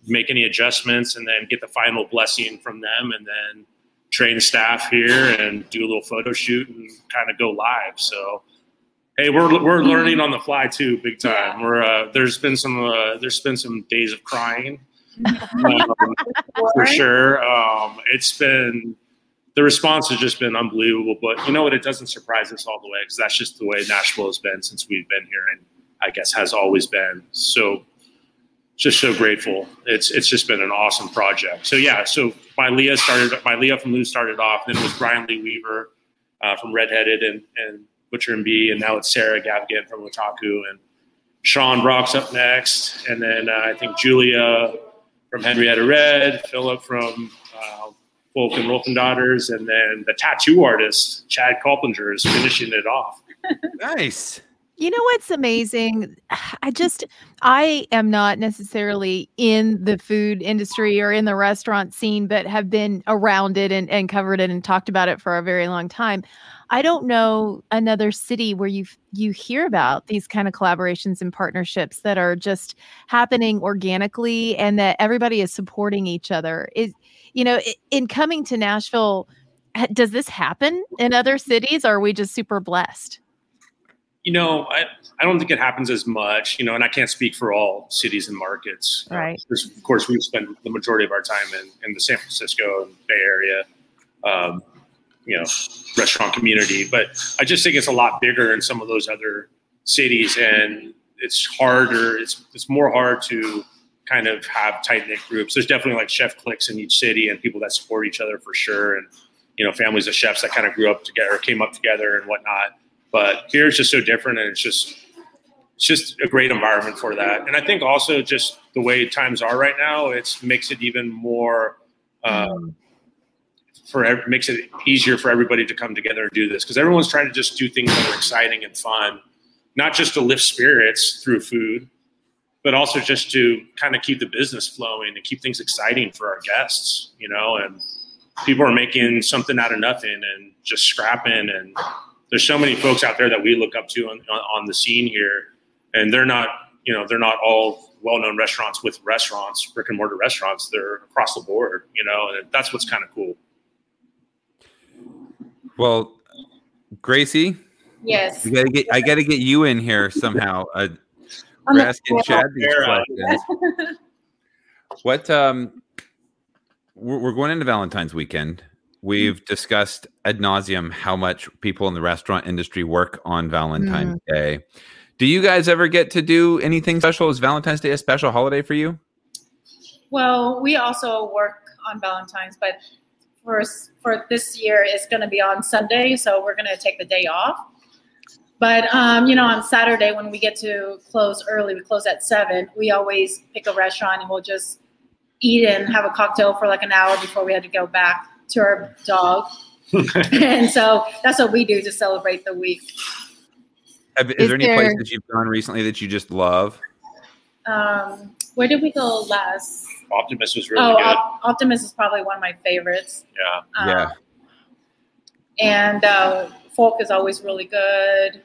make any adjustments, and then get the final blessing from them. And then train staff here and do a little photo shoot and kind of go live. So, hey, we're learning on the fly too, big time. We're there's been some days of crying. For sure. It's been, the response has just been unbelievable, but you know what? It doesn't surprise us all the way, because that's just the way Nashville has been since we've been here, and I guess has always been. So just so grateful. It's just been an awesome project. So yeah, so my Leah from Lou started off, then it was Brian Lee Weaver from Redheaded and Butcher and Bee, and now it's Sarah Gavigan from Otaku, and Sean Brock's up next, and then I think Julia from Henrietta Red, Philip from Folk and Rolton Daughters, and then the tattoo artist, Chad Colpinger, is finishing it off. Nice. You know what's amazing? I am not necessarily in the food industry or in the restaurant scene, but have been around it and covered it and talked about it for a very long time. I don't know another city where you hear about these kind of collaborations and partnerships that are just happening organically and that everybody is supporting each other. In coming to Nashville, does this happen in other cities, or are we just super blessed? I don't think it happens as much, and I can't speak for all cities and markets. Right. Of course, we spend the majority of our time in the San Francisco and Bay Area, restaurant community. But I just think it's a lot bigger in some of those other cities, and it's harder. It's more hard to kind of have tight-knit groups. There's definitely like chef cliques in each city and people that support each other for sure. And, families of chefs that kind of grew up together or came up together and whatnot. But here it's just so different, and it's just a great environment for that. And I think also just the way times are right now, it makes it even more makes it easier for everybody to come together and do this, because everyone's trying to just do things that are exciting and fun, not just to lift spirits through food, but also just to kind of keep the business flowing and keep things exciting for our guests, and people are making something out of nothing and just scrapping, and there's so many folks out there that we look up to on the scene here, and they're not all well-known restaurants with restaurants, brick and mortar restaurants. They're across the board, and that's what's kind of cool. Well, Gracie, yes, I got to get you in here somehow. We're asking Chad these questions. What? We're going into Valentine's weekend. We've discussed ad nauseum how much people in the restaurant industry work on Valentine's Day. Do you guys ever get to do anything special? Is Valentine's Day a special holiday for you? Well, we also work on Valentine's, but for this year, it's going to be on Sunday, so we're going to take the day off. But, on Saturday when we get to close early, we close at 7, we always pick a restaurant and we'll just eat and have a cocktail for like an hour before we had to go back to our dog. And so that's what we do to celebrate the week. Is there any place that you've gone recently that you just love? Where did we go last? Optimus was really good. Optimus is probably one of my favorites. Yeah. And Folk is always really good.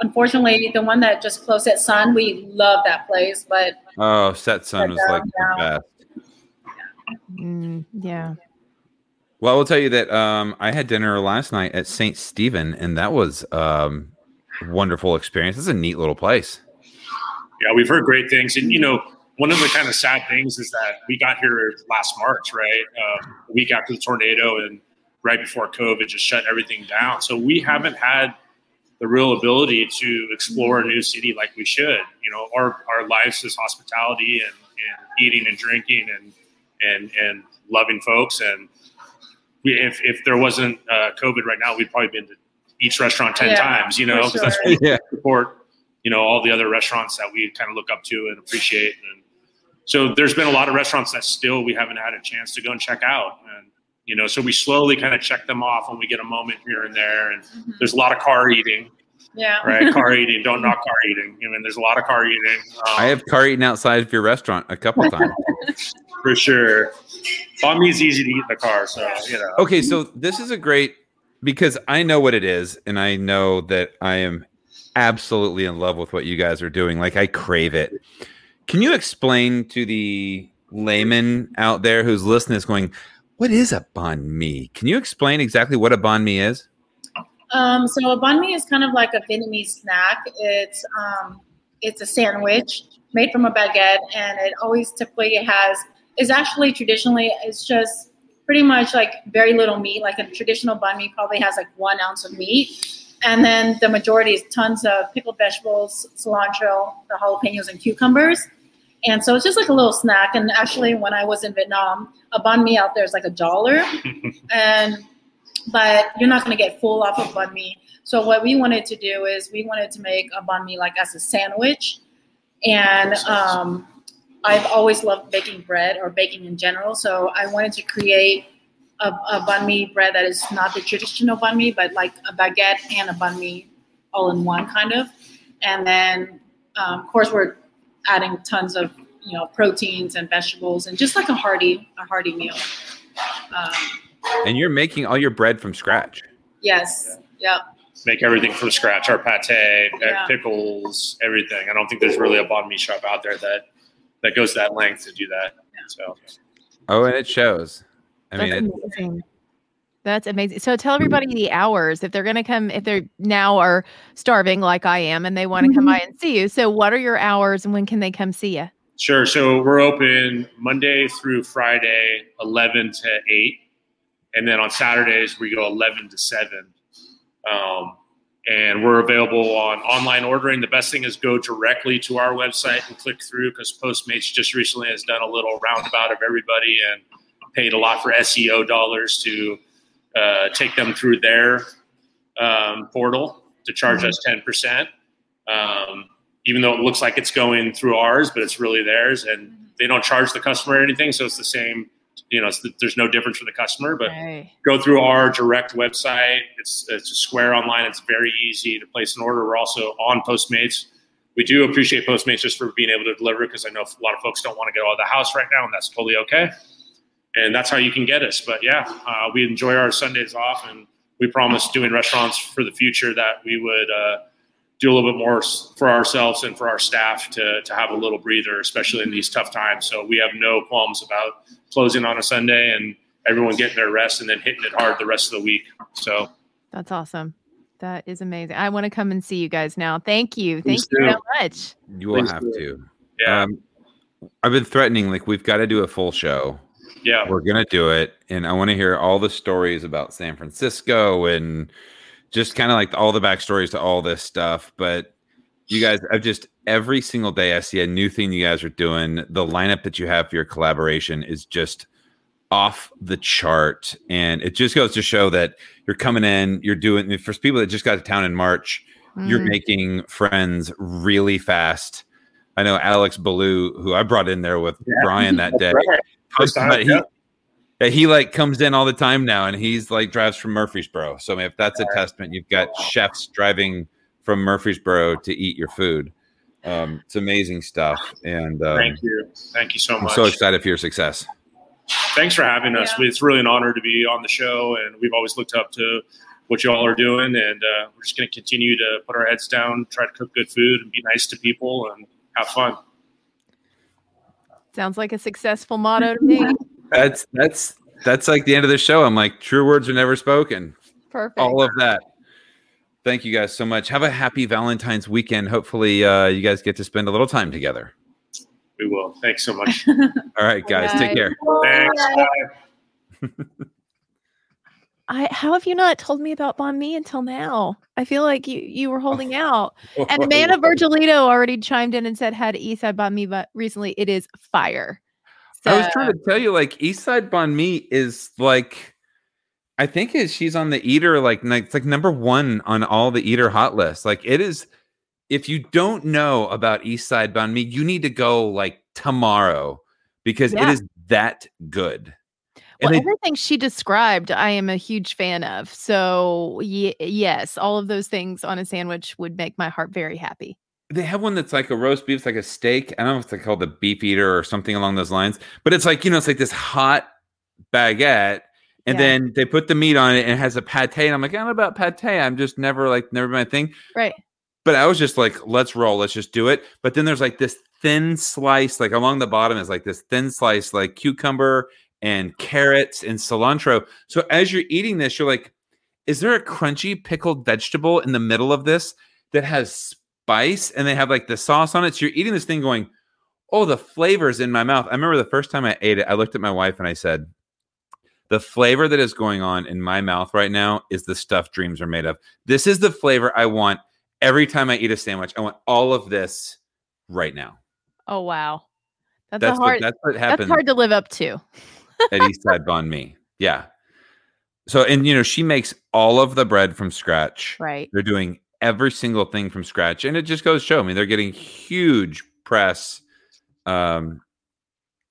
Unfortunately, the one that just closed at Sun, we love that place. But Sun was like the best. Yeah. Well, I will tell you that I had dinner last night at St. Stephen, and that was a wonderful experience. It's a neat little place. Yeah, we've heard great things. And, one of the kind of sad things is that we got here last March, right? A week after the tornado and right before COVID just shut everything down. So we haven't had the real ability to explore a new city like we should. Our lives is hospitality and eating and drinking and loving folks, and if there wasn't COVID right now, we'd probably been to each restaurant 10 times, because sure. That's what we support, all the other restaurants that we kind of look up to and appreciate. And so there's been a lot of restaurants that still we haven't had a chance to go and check out, and so we slowly kind of check them off when we get a moment here and there. And there's a lot of car eating. Yeah. Right. Car eating. Don't knock car eating. There's a lot of car eating. I have car eating outside of your restaurant a couple times. For sure. Banh mi is easy to eat in the car. So. Okay. So this is a great, because I know what it is. And I know that I am absolutely in love with what you guys are doing. Like, I crave it. Can you explain to the layman out there who's listening is going, what is a banh mi? Can you explain exactly what a banh mi is? So a banh mi is kind of like a Vietnamese snack. It's a sandwich made from a baguette, and it always typically it's just pretty much like very little meat. Like a traditional banh mi probably has like 1 ounce of meat. And then the majority is tons of pickled vegetables, cilantro, the jalapenos, and cucumbers. And so it's just like a little snack. And actually when I was in Vietnam, a banh mi out there is like $1. But you're not going to get full off of banh mi. So what we wanted to do is we wanted to make a banh mi like as a sandwich. And I've always loved baking bread or baking in general, so I wanted to create a banh mi bread that is not the traditional banh mi, but like a baguette and a banh mi all in one kind of. And then, of course, we're adding tons of, you know, proteins and vegetables and just like a hearty meal. And you're making all your bread from scratch. Yes. Yep. Make everything from scratch, our pate, pickles, everything. I don't think there's really a banh mi shop out there that goes that length to do that. Yeah. So. Oh, and it shows. Amazing. That's amazing. So tell everybody the hours if they're going to come, if they now are starving like I am and they want to come by and see you. So what are your hours and when can they come see you? Sure. So we're open Monday through Friday, 11 to 8. And then on Saturdays, we go 11 to 7. And we're available on online ordering. The best thing is go directly to our website and click through, because Postmates just recently has done a little roundabout of everybody and paid a lot for SEO dollars to take them through their portal to charge us 10%, even though it looks like it's going through ours, but it's really theirs. And they don't charge the customer anything, so it's the same. You know, there's no difference for the customer, but go through our direct website. It's a square online. It's very easy to place an order. We're also on Postmates. We do appreciate Postmates just for being able to deliver, because I know a lot of folks don't want to get out of the house right now, and that's totally okay. And that's how you can get us. But yeah, we enjoy our Sundays off, and we promised doing restaurants for the future that we would do a little bit more for ourselves and for our staff to have a little breather, especially in these tough times. So we have no qualms about closing on a Sunday and everyone getting their rest and then hitting it hard the rest of the week. So that's awesome. That is amazing. I want to come and see you guys now. Thank you. Thank you so much. You will have to. Yeah. I've been threatening, like, we've got to do a full show. Yeah. We're going to do it. And I want to hear all the stories about San Francisco and just kind of like all the backstories to all this stuff. But you guys, I've just, every single day I see a new thing you guys are doing. The lineup that you have for your collaboration is just off the chart. And it just goes to show that you're coming in, you're doing, for people that just got to town in March, you're making friends really fast. I know Alex Ballou, who I brought in there with Brian that day. He like comes in all the time now, and he's like drives from Murfreesboro. So I mean, if that's a testament, you've got chefs driving from Murfreesboro to eat your food. It's amazing stuff. And thank you so much. I'm so excited for your success. Thanks for having us. Yeah. It's really an honor to be on the show, and we've always looked up to what you all are doing. And we're just going to continue to put our heads down, try to cook good food, and be nice to people, and have fun. Sounds like a successful motto to me. That's like the end of the show. I'm like, true words are never spoken. Perfect. All of that. Thank you guys so much. Have a happy Valentine's weekend. Hopefully you guys get to spend a little time together. We will. Thanks so much. All right, guys. Take care. Thanks. Bye. How have you not told me about banh mi until now? I feel like you were holding out. And Amanda Virgilito already chimed in and said, had Eastside banh mi, but recently it is fire. So, I was trying to tell you, like, Eastside Banh Mi is like, I think she's on the Eater, like, it's like #1 on all the Eater hot lists. Like, it is, if you don't know about Eastside Banh Mi, you need to go like tomorrow, because it is that good. And everything she described, I am a huge fan of. So, yes, all of those things on a sandwich would make my heart very happy. They have one that's like a roast beef, it's like a steak. I don't know if they call it the Beef Eater or something along those lines, but it's like, you know, it's like this hot baguette, and then they put the meat on it, and it has a pate. And I'm like, I don't know about pate. I'm just never my thing. Right. But I was just like, let's roll. Let's just do it. But then there's like this thin slice, like along the bottom is like this thin slice, like cucumber and carrots and cilantro. So as you're eating this, you're like, is there a crunchy pickled vegetable in the middle of this that has spice, and they have like the sauce on it? So you're eating this thing going, oh, the flavor's in my mouth. I remember the first time I ate it, I looked at my wife and I said, the flavor that is going on in my mouth right now is the stuff dreams are made of. This is the flavor I want every time I eat a sandwich. I want all of this right now. Oh, wow. That's hard to live up to. At Eastside Banh Mi. Yeah. So, and you know, she makes all of the bread from scratch. Right. They're doing every single thing from scratch, and it just goes to show me they're getting huge press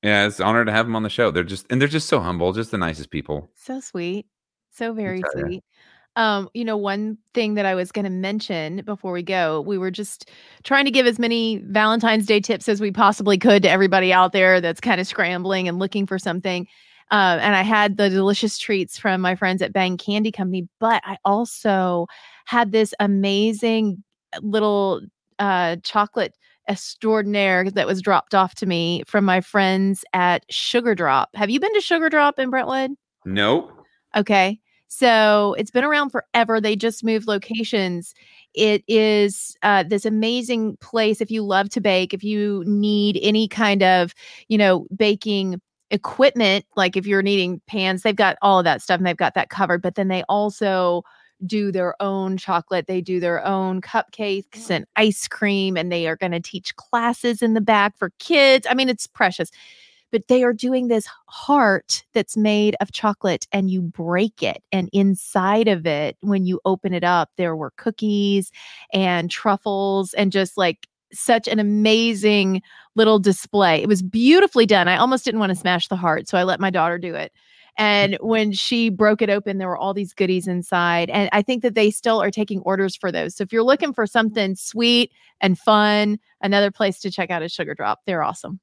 Yeah, it's an honor to have them on the show. They're just so humble, just the nicest people. So sweet. So very sweet. One thing that I was going to mention before we go, we were just trying to give as many Valentine's Day tips as we possibly could to everybody out there that's kind of scrambling and looking for something. And I had the delicious treats from my friends at Bang Candy Company, but I also had this amazing little chocolate extraordinaire that was dropped off to me from my friends at Sugar Drop. Have you been to Sugar Drop in Brentwood? No. Okay. So it's been around forever. They just moved locations. It is this amazing place if you love to bake, if you need any kind of, baking equipment, like if you're needing pans, they've got all of that stuff and they've got that covered. But then they also do their own chocolate. They do their own cupcakes and ice cream, and they are going to teach classes in the back for kids. I mean, it's precious. But they are doing this heart that's made of chocolate, and you break it. And inside of it, when you open it up, there were cookies and truffles and just like such an amazing little display. It was beautifully done. I almost didn't want to smash the heart, so I let my daughter do it. And when she broke it open, there were all these goodies inside. And I think that they still are taking orders for those. So if you're looking for something sweet and fun, another place to check out is Sugar Drop. They're awesome.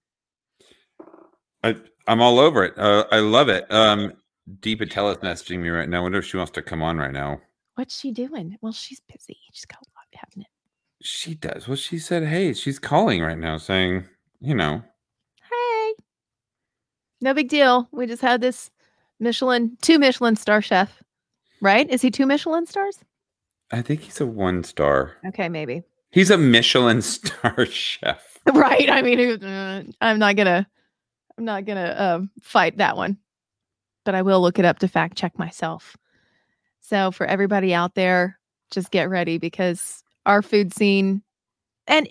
I'm all over it. I love it. Deepa Tell is messaging me right now. I wonder if she wants to come on right now. What's she doing? Well, she's busy. She's got a lot happening. She does. Well, she said, hey, she's calling right now saying, Hey. No big deal. We just had this two Michelin star chef, right? Is he two Michelin stars? I think he's a one star. Okay, maybe. He's a Michelin star chef. Right. I mean, I'm not going to fight that one, but I will look it up to fact check myself. So for everybody out there, just get ready because our food scene and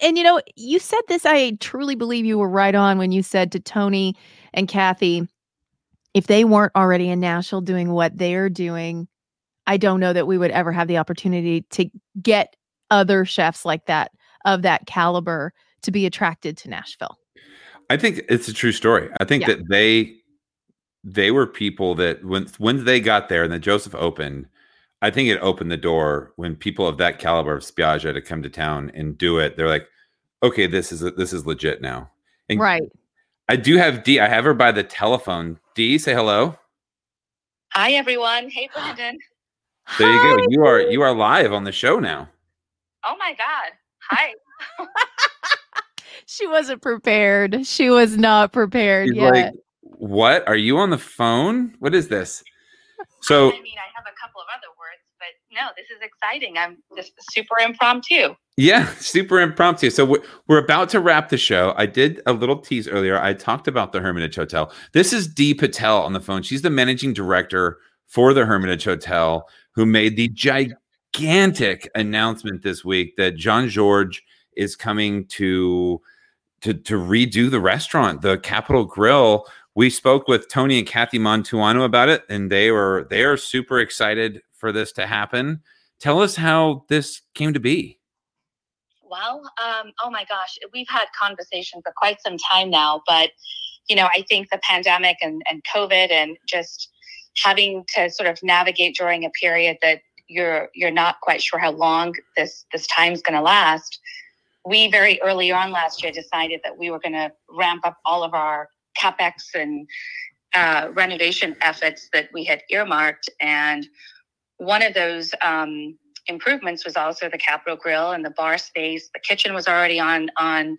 you said this, I truly believe you were right on when you said to Tony and Kathy, if they weren't already in Nashville doing what they're doing, I don't know that we would ever have the opportunity to get other chefs like that of that caliber to be attracted to Nashville. I think it's a true story. I think that they were people that when they got there and then Joseph opened, I think it opened the door when people of that caliber of Spiaggia to come to town and do it. They're like, okay, this is legit now. And right. I do have Dee. I have her by the telephone. Dee, say hello. Hi, everyone. Hey, Brandon. There you go. You are live on the show now. Oh, my God. Hi. She wasn't prepared. She was not prepared yet. Like, what? Are you on the phone? What is this? So I mean, I have a couple of other words, but no, this is exciting. I'm just super impromptu. Yeah, super impromptu. So we're about to wrap the show. I did a little tease earlier. I talked about the Hermitage Hotel. This is Dee Patel on the phone. She's the managing director for the Hermitage Hotel, who made the gigantic announcement this week that Jean-Georges is coming to redo the restaurant, the Capitol Grill. We spoke with Tony and Kathy Montuano about it, and they are super excited for this to happen. Tell us how this came to be. Well, oh my gosh, we've had conversation for quite some time now, but I think the pandemic and COVID and just having to sort of navigate during a period that you're not quite sure how long this time's going to last. We very early on last year decided that we were going to ramp up all of our CapEx and renovation efforts that we had earmarked. And one of those improvements was also the Capitol Grill and the bar space. The kitchen was already on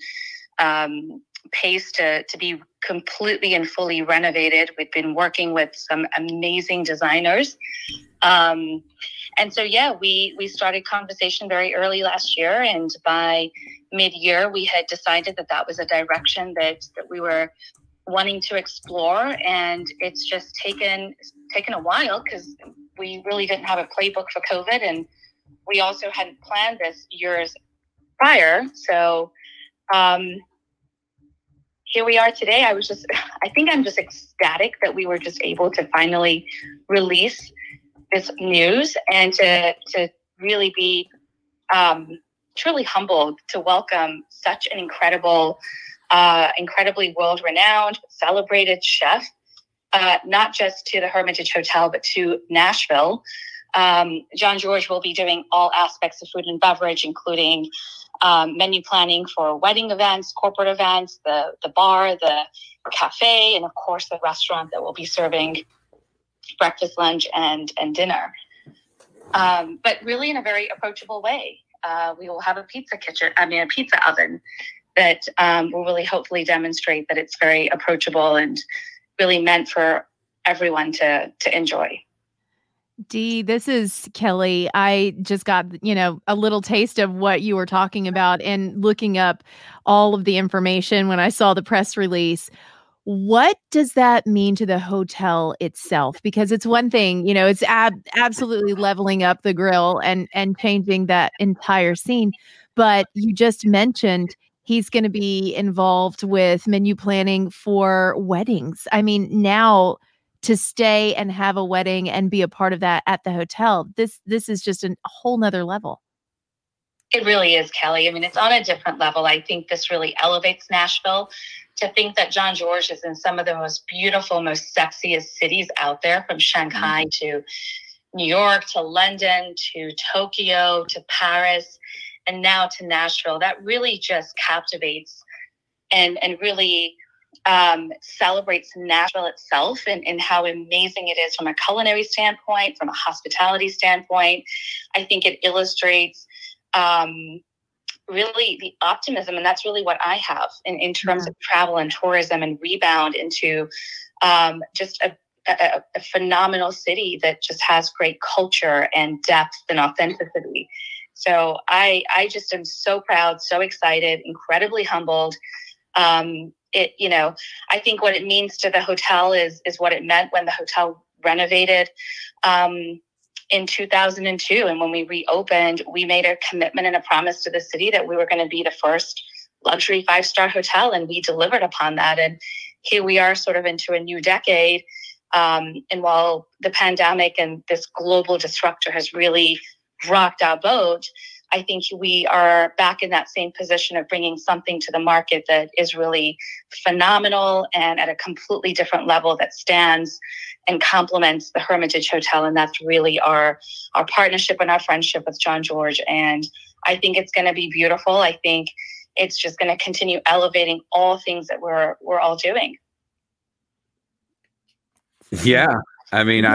pace to be completely and fully renovated. We've been working with some amazing designers. And so, we started conversation very early last year, and by mid-year, we had decided that was a direction that we were wanting to explore. And it's just taken a while because we really didn't have a playbook for COVID, and we also hadn't planned this years prior. So here we are today. I think I'm just ecstatic that we were just able to finally release this news and to really be truly humbled to welcome such an incredible incredibly world-renowned, celebrated chef, not just to the Hermitage Hotel, but to Nashville. Jean-Georges will be doing all aspects of food and beverage, including menu planning for wedding events, corporate events, the bar, the cafe, and of course the restaurant that will be serving breakfast, lunch, and dinner. But really in a very approachable way. We will have a pizza oven that will really hopefully demonstrate that it's very approachable and really meant for everyone to enjoy. Dee, this is Kelly. I just got, a little taste of what you were talking about and looking up all of the information when I saw the press release. What does that mean to the hotel itself? Because it's one thing, it's absolutely leveling up the grill and changing that entire scene. But you just mentioned he's going to be involved with menu planning for weddings. I mean, now to stay and have a wedding and be a part of that at the hotel, this is just a whole nother level. It really is, Kelly. I mean, it's on a different level. I think this really elevates Nashville. To think that Jean-Georges is in some of the most beautiful, most sexiest cities out there, from Shanghai to New York to London to Tokyo to Paris, and now to Nashville, that really just captivates and really celebrates Nashville itself and how amazing it is from a culinary standpoint, from a hospitality standpoint. I think it illustrates really the optimism, and that's really what I have in terms of travel and tourism and rebound into just a phenomenal city that just has great culture and depth and authenticity. So I just am so proud, so excited, incredibly humbled. I think what it means to the hotel is what it meant when the hotel renovated in 2002. And when we reopened, we made a commitment and a promise to the city that we were going to be the first luxury 5-star hotel. And we delivered upon that. And here we are sort of into a new decade. And while the pandemic and this global disruptor has really rocked our boat, I think we are back in that same position of bringing something to the market that is really phenomenal and at a completely different level that stands and complements the Hermitage Hotel. And that's really our partnership and our friendship with Jean-Georges. And I think it's going to be beautiful. I think it's just going to continue elevating all things that we're all doing. Yeah. I mean,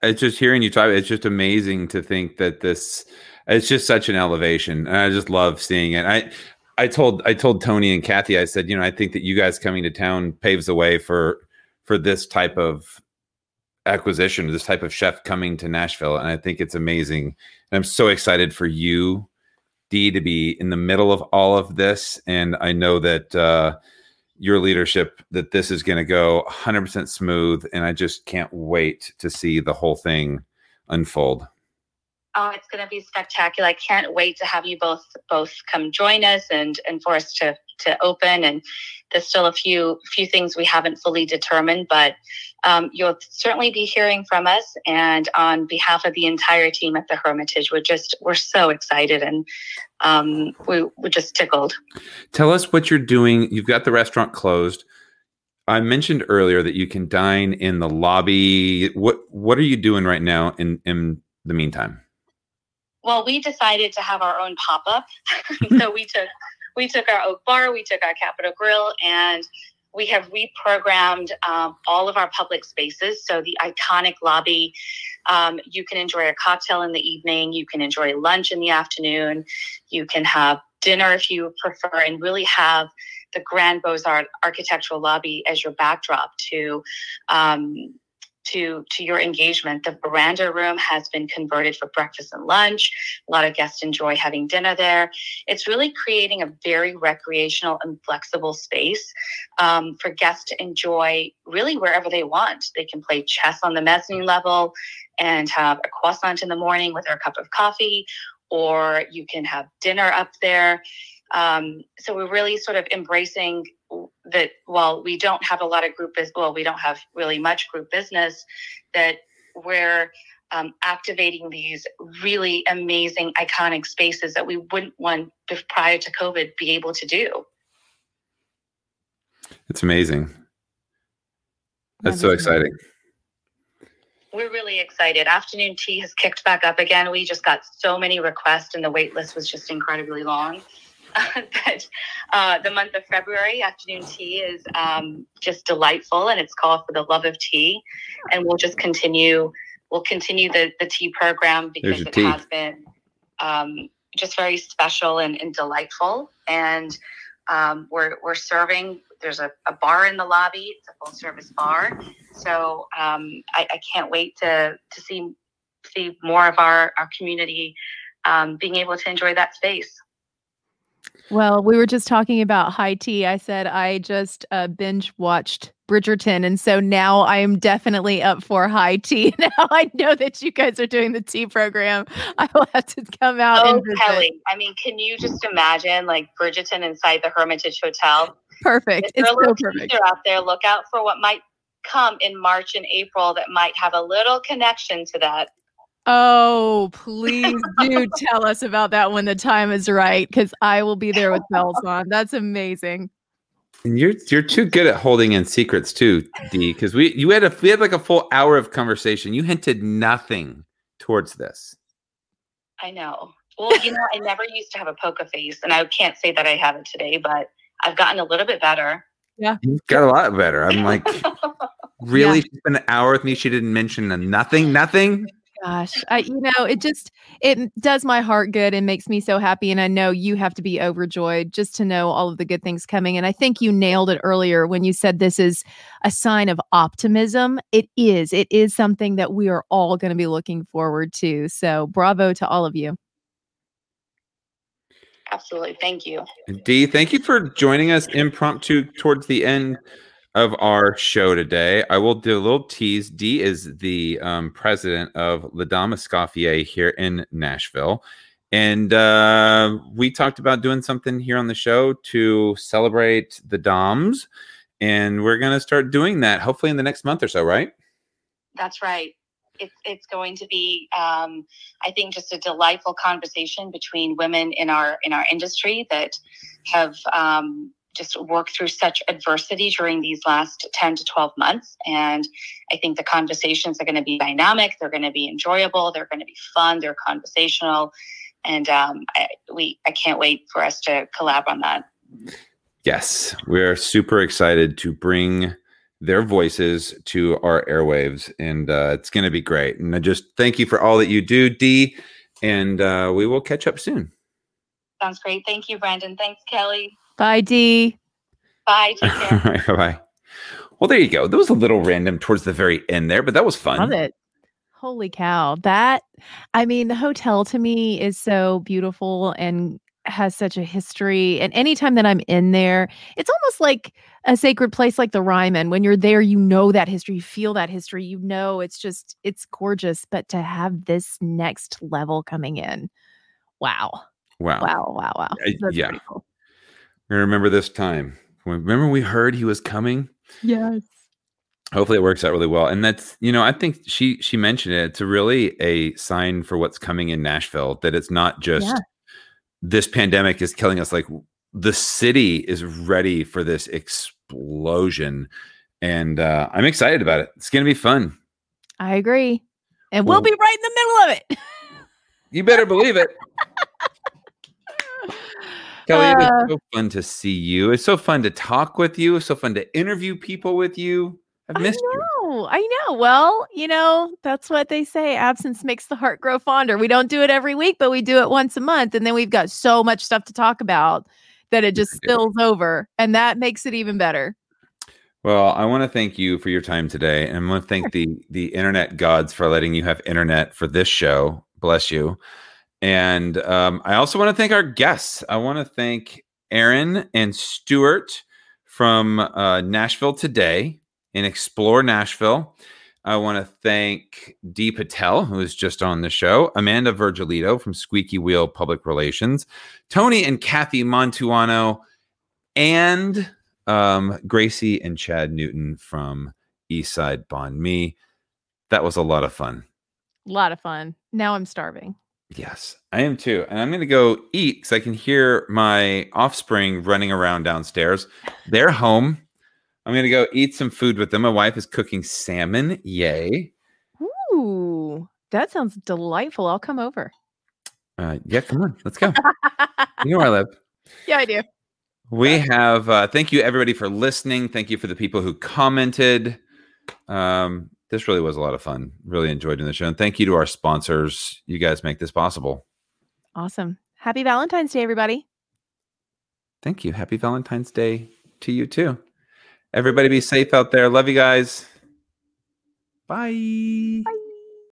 it's just hearing you talk. It's just amazing to think that it's just such an elevation. And I just love seeing it. I told Tony and Kathy, I said, I think that you guys coming to town paves the way for this type of acquisition, this type of chef coming to Nashville. And I think it's amazing. And I'm so excited for you, Dee, to be in the middle of all of this. And I know that, your leadership, that this is going to go 100% smooth. And I just can't wait to see the whole thing unfold. Oh, it's going to be spectacular. I can't wait to have you both come join us and for us to open. And there's still a few things we haven't fully determined, but you'll certainly be hearing from us. And on behalf of the entire team at the Hermitage, we're so excited and we're just tickled. Tell us what you're doing. You've got the restaurant closed. I mentioned earlier that you can dine in the lobby. What are you doing right now in the meantime? Well, we decided to have our own pop-up. So we took our Oak Bar, we took our Capitol Grill, and we have reprogrammed all of our public spaces. So the iconic lobby, you can enjoy a cocktail in the evening, you can enjoy lunch in the afternoon, you can have dinner if you prefer, and really have the Grand Beaux-Arts architectural lobby as your backdrop to your engagement. The veranda room has been converted for breakfast and lunch. A lot of guests enjoy having dinner there. It's really creating a very recreational and flexible space for guests to enjoy really wherever they want. They can play chess on the mezzanine level and have a croissant in the morning with their cup of coffee, or you can have dinner up there. So we're really sort of embracing that while we don't have really much group business, that we're activating these really amazing, iconic spaces that we wouldn't want prior to COVID be able to do. It's amazing. That's so exciting. We're really excited. Afternoon tea has kicked back up again. We just got so many requests and the wait list was just incredibly long. But the month of February, afternoon tea is just delightful, and it's called For the Love of Tea. And we'll just continue. We'll continue the tea program because it has been just very special and delightful. And we're serving. There's a bar in the lobby. It's a full service bar. So I can't wait to see more of our community being able to enjoy that space. Well, we were just talking about high tea. I said I just binge watched Bridgerton, and so now I am definitely up for high tea. Now I know that you guys are doing the tea program. I will have to come out. Oh, and Kelly, I mean, can you just imagine like Bridgerton inside the Hermitage Hotel? Perfect. It's so perfect. You're out there. Look out for what might come in March and April that might have a little connection to that. Oh, please do tell us about that when the time is right, because I will be there with bells on. That's amazing. And you're too good at holding in secrets too, Dee, because we had like a full hour of conversation. You hinted nothing towards this. I know. Well, I never used to have a poker face, and I can't say that I have it today, but I've gotten a little bit better. Yeah, you've got a lot better. I'm like, really? Yeah. She spent an hour with me. She didn't mention nothing. Gosh, it does my heart good and makes me so happy. And I know you have to be overjoyed just to know all of the good things coming. And I think you nailed it earlier when you said this is a sign of optimism. It is something that we are all going to be looking forward to. So bravo to all of you. Absolutely. Thank you. Dee, thank you for joining us impromptu towards the end of our show today. I will do a little tease. Dee is the president of La Dame Escoffier here in Nashville. And we talked about doing something here on the show to celebrate the Dams. And we're going to start doing that hopefully in the next month or so, right? That's right. It's going to be, I think, just a delightful conversation between women in our industry that have just worked through such adversity during these last 10 to 12 months. And I think the conversations are going to be dynamic. They're going to be enjoyable. They're going to be fun. They're conversational. And I can't wait for us to collab on that. Yes, we're super excited to bring their voices to our airwaves. And it's going to be great. And I just thank you for all that you do, Dee. And we will catch up soon. Sounds great. Thank you, Brandon. Thanks, Kelly. Bye, Dee. Bye. Take care. All right, bye-bye. Well, there you go. That was a little random towards the very end there, but that was fun. Love it. Holy cow. The hotel to me is so beautiful and has such a history. And anytime that I'm in there, it's almost like a sacred place like the Ryman. When you're there, you know that history. You feel that history. You know it's gorgeous. But to have this next level coming in, wow. That's pretty cool. I remember this time. Remember we heard he was coming? Yes. Hopefully it works out really well. And that's, I think she mentioned it. It's really a sign for what's coming in Nashville, that it's not just this pandemic is killing us. Like the city is ready for this explosion. And I'm excited about it. It's going to be fun. I agree. And we'll be right in the middle of it. You better believe it. Kelly, it was so fun to see you. It's so fun to talk with you. It's so fun to interview people with you. I've missed you. I know. Well, that's what they say. Absence makes the heart grow fonder. We don't do it every week, but we do it once a month. And then we've got so much stuff to talk about that it just spills over. And that makes it even better. Well, I want to thank you for your time today. And I want to thank the internet gods for letting you have internet for this show. Bless you. And I also want to thank our guests. I want to thank Aaron and Stuart from Nashville Today and Explore Nashville. I want to thank Dee Patel, who is just on the show, Amanda Virgilito from Squeaky Wheel Public Relations, Tony and Kathy Montuano, and Gracie and Chad Newton from Eastside Banh Mi. That was a lot of fun. A lot of fun. Now I'm starving. Yes, I am too. And I'm going to go eat because I can hear my offspring running around downstairs. They're home. I'm going to go eat some food with them. My wife is cooking salmon. Yay. Ooh, that sounds delightful. I'll come over. Yeah, come on. Let's go. You know where I live. Yeah, I do. We have, thank you everybody for listening. Thank you for the people who commented. This really was a lot of fun. Really enjoyed doing the show. And thank you to our sponsors. You guys make this possible. Awesome. Happy Valentine's Day, everybody. Thank you. Happy Valentine's Day to you too. Everybody be safe out there. Love you guys. Bye. Bye.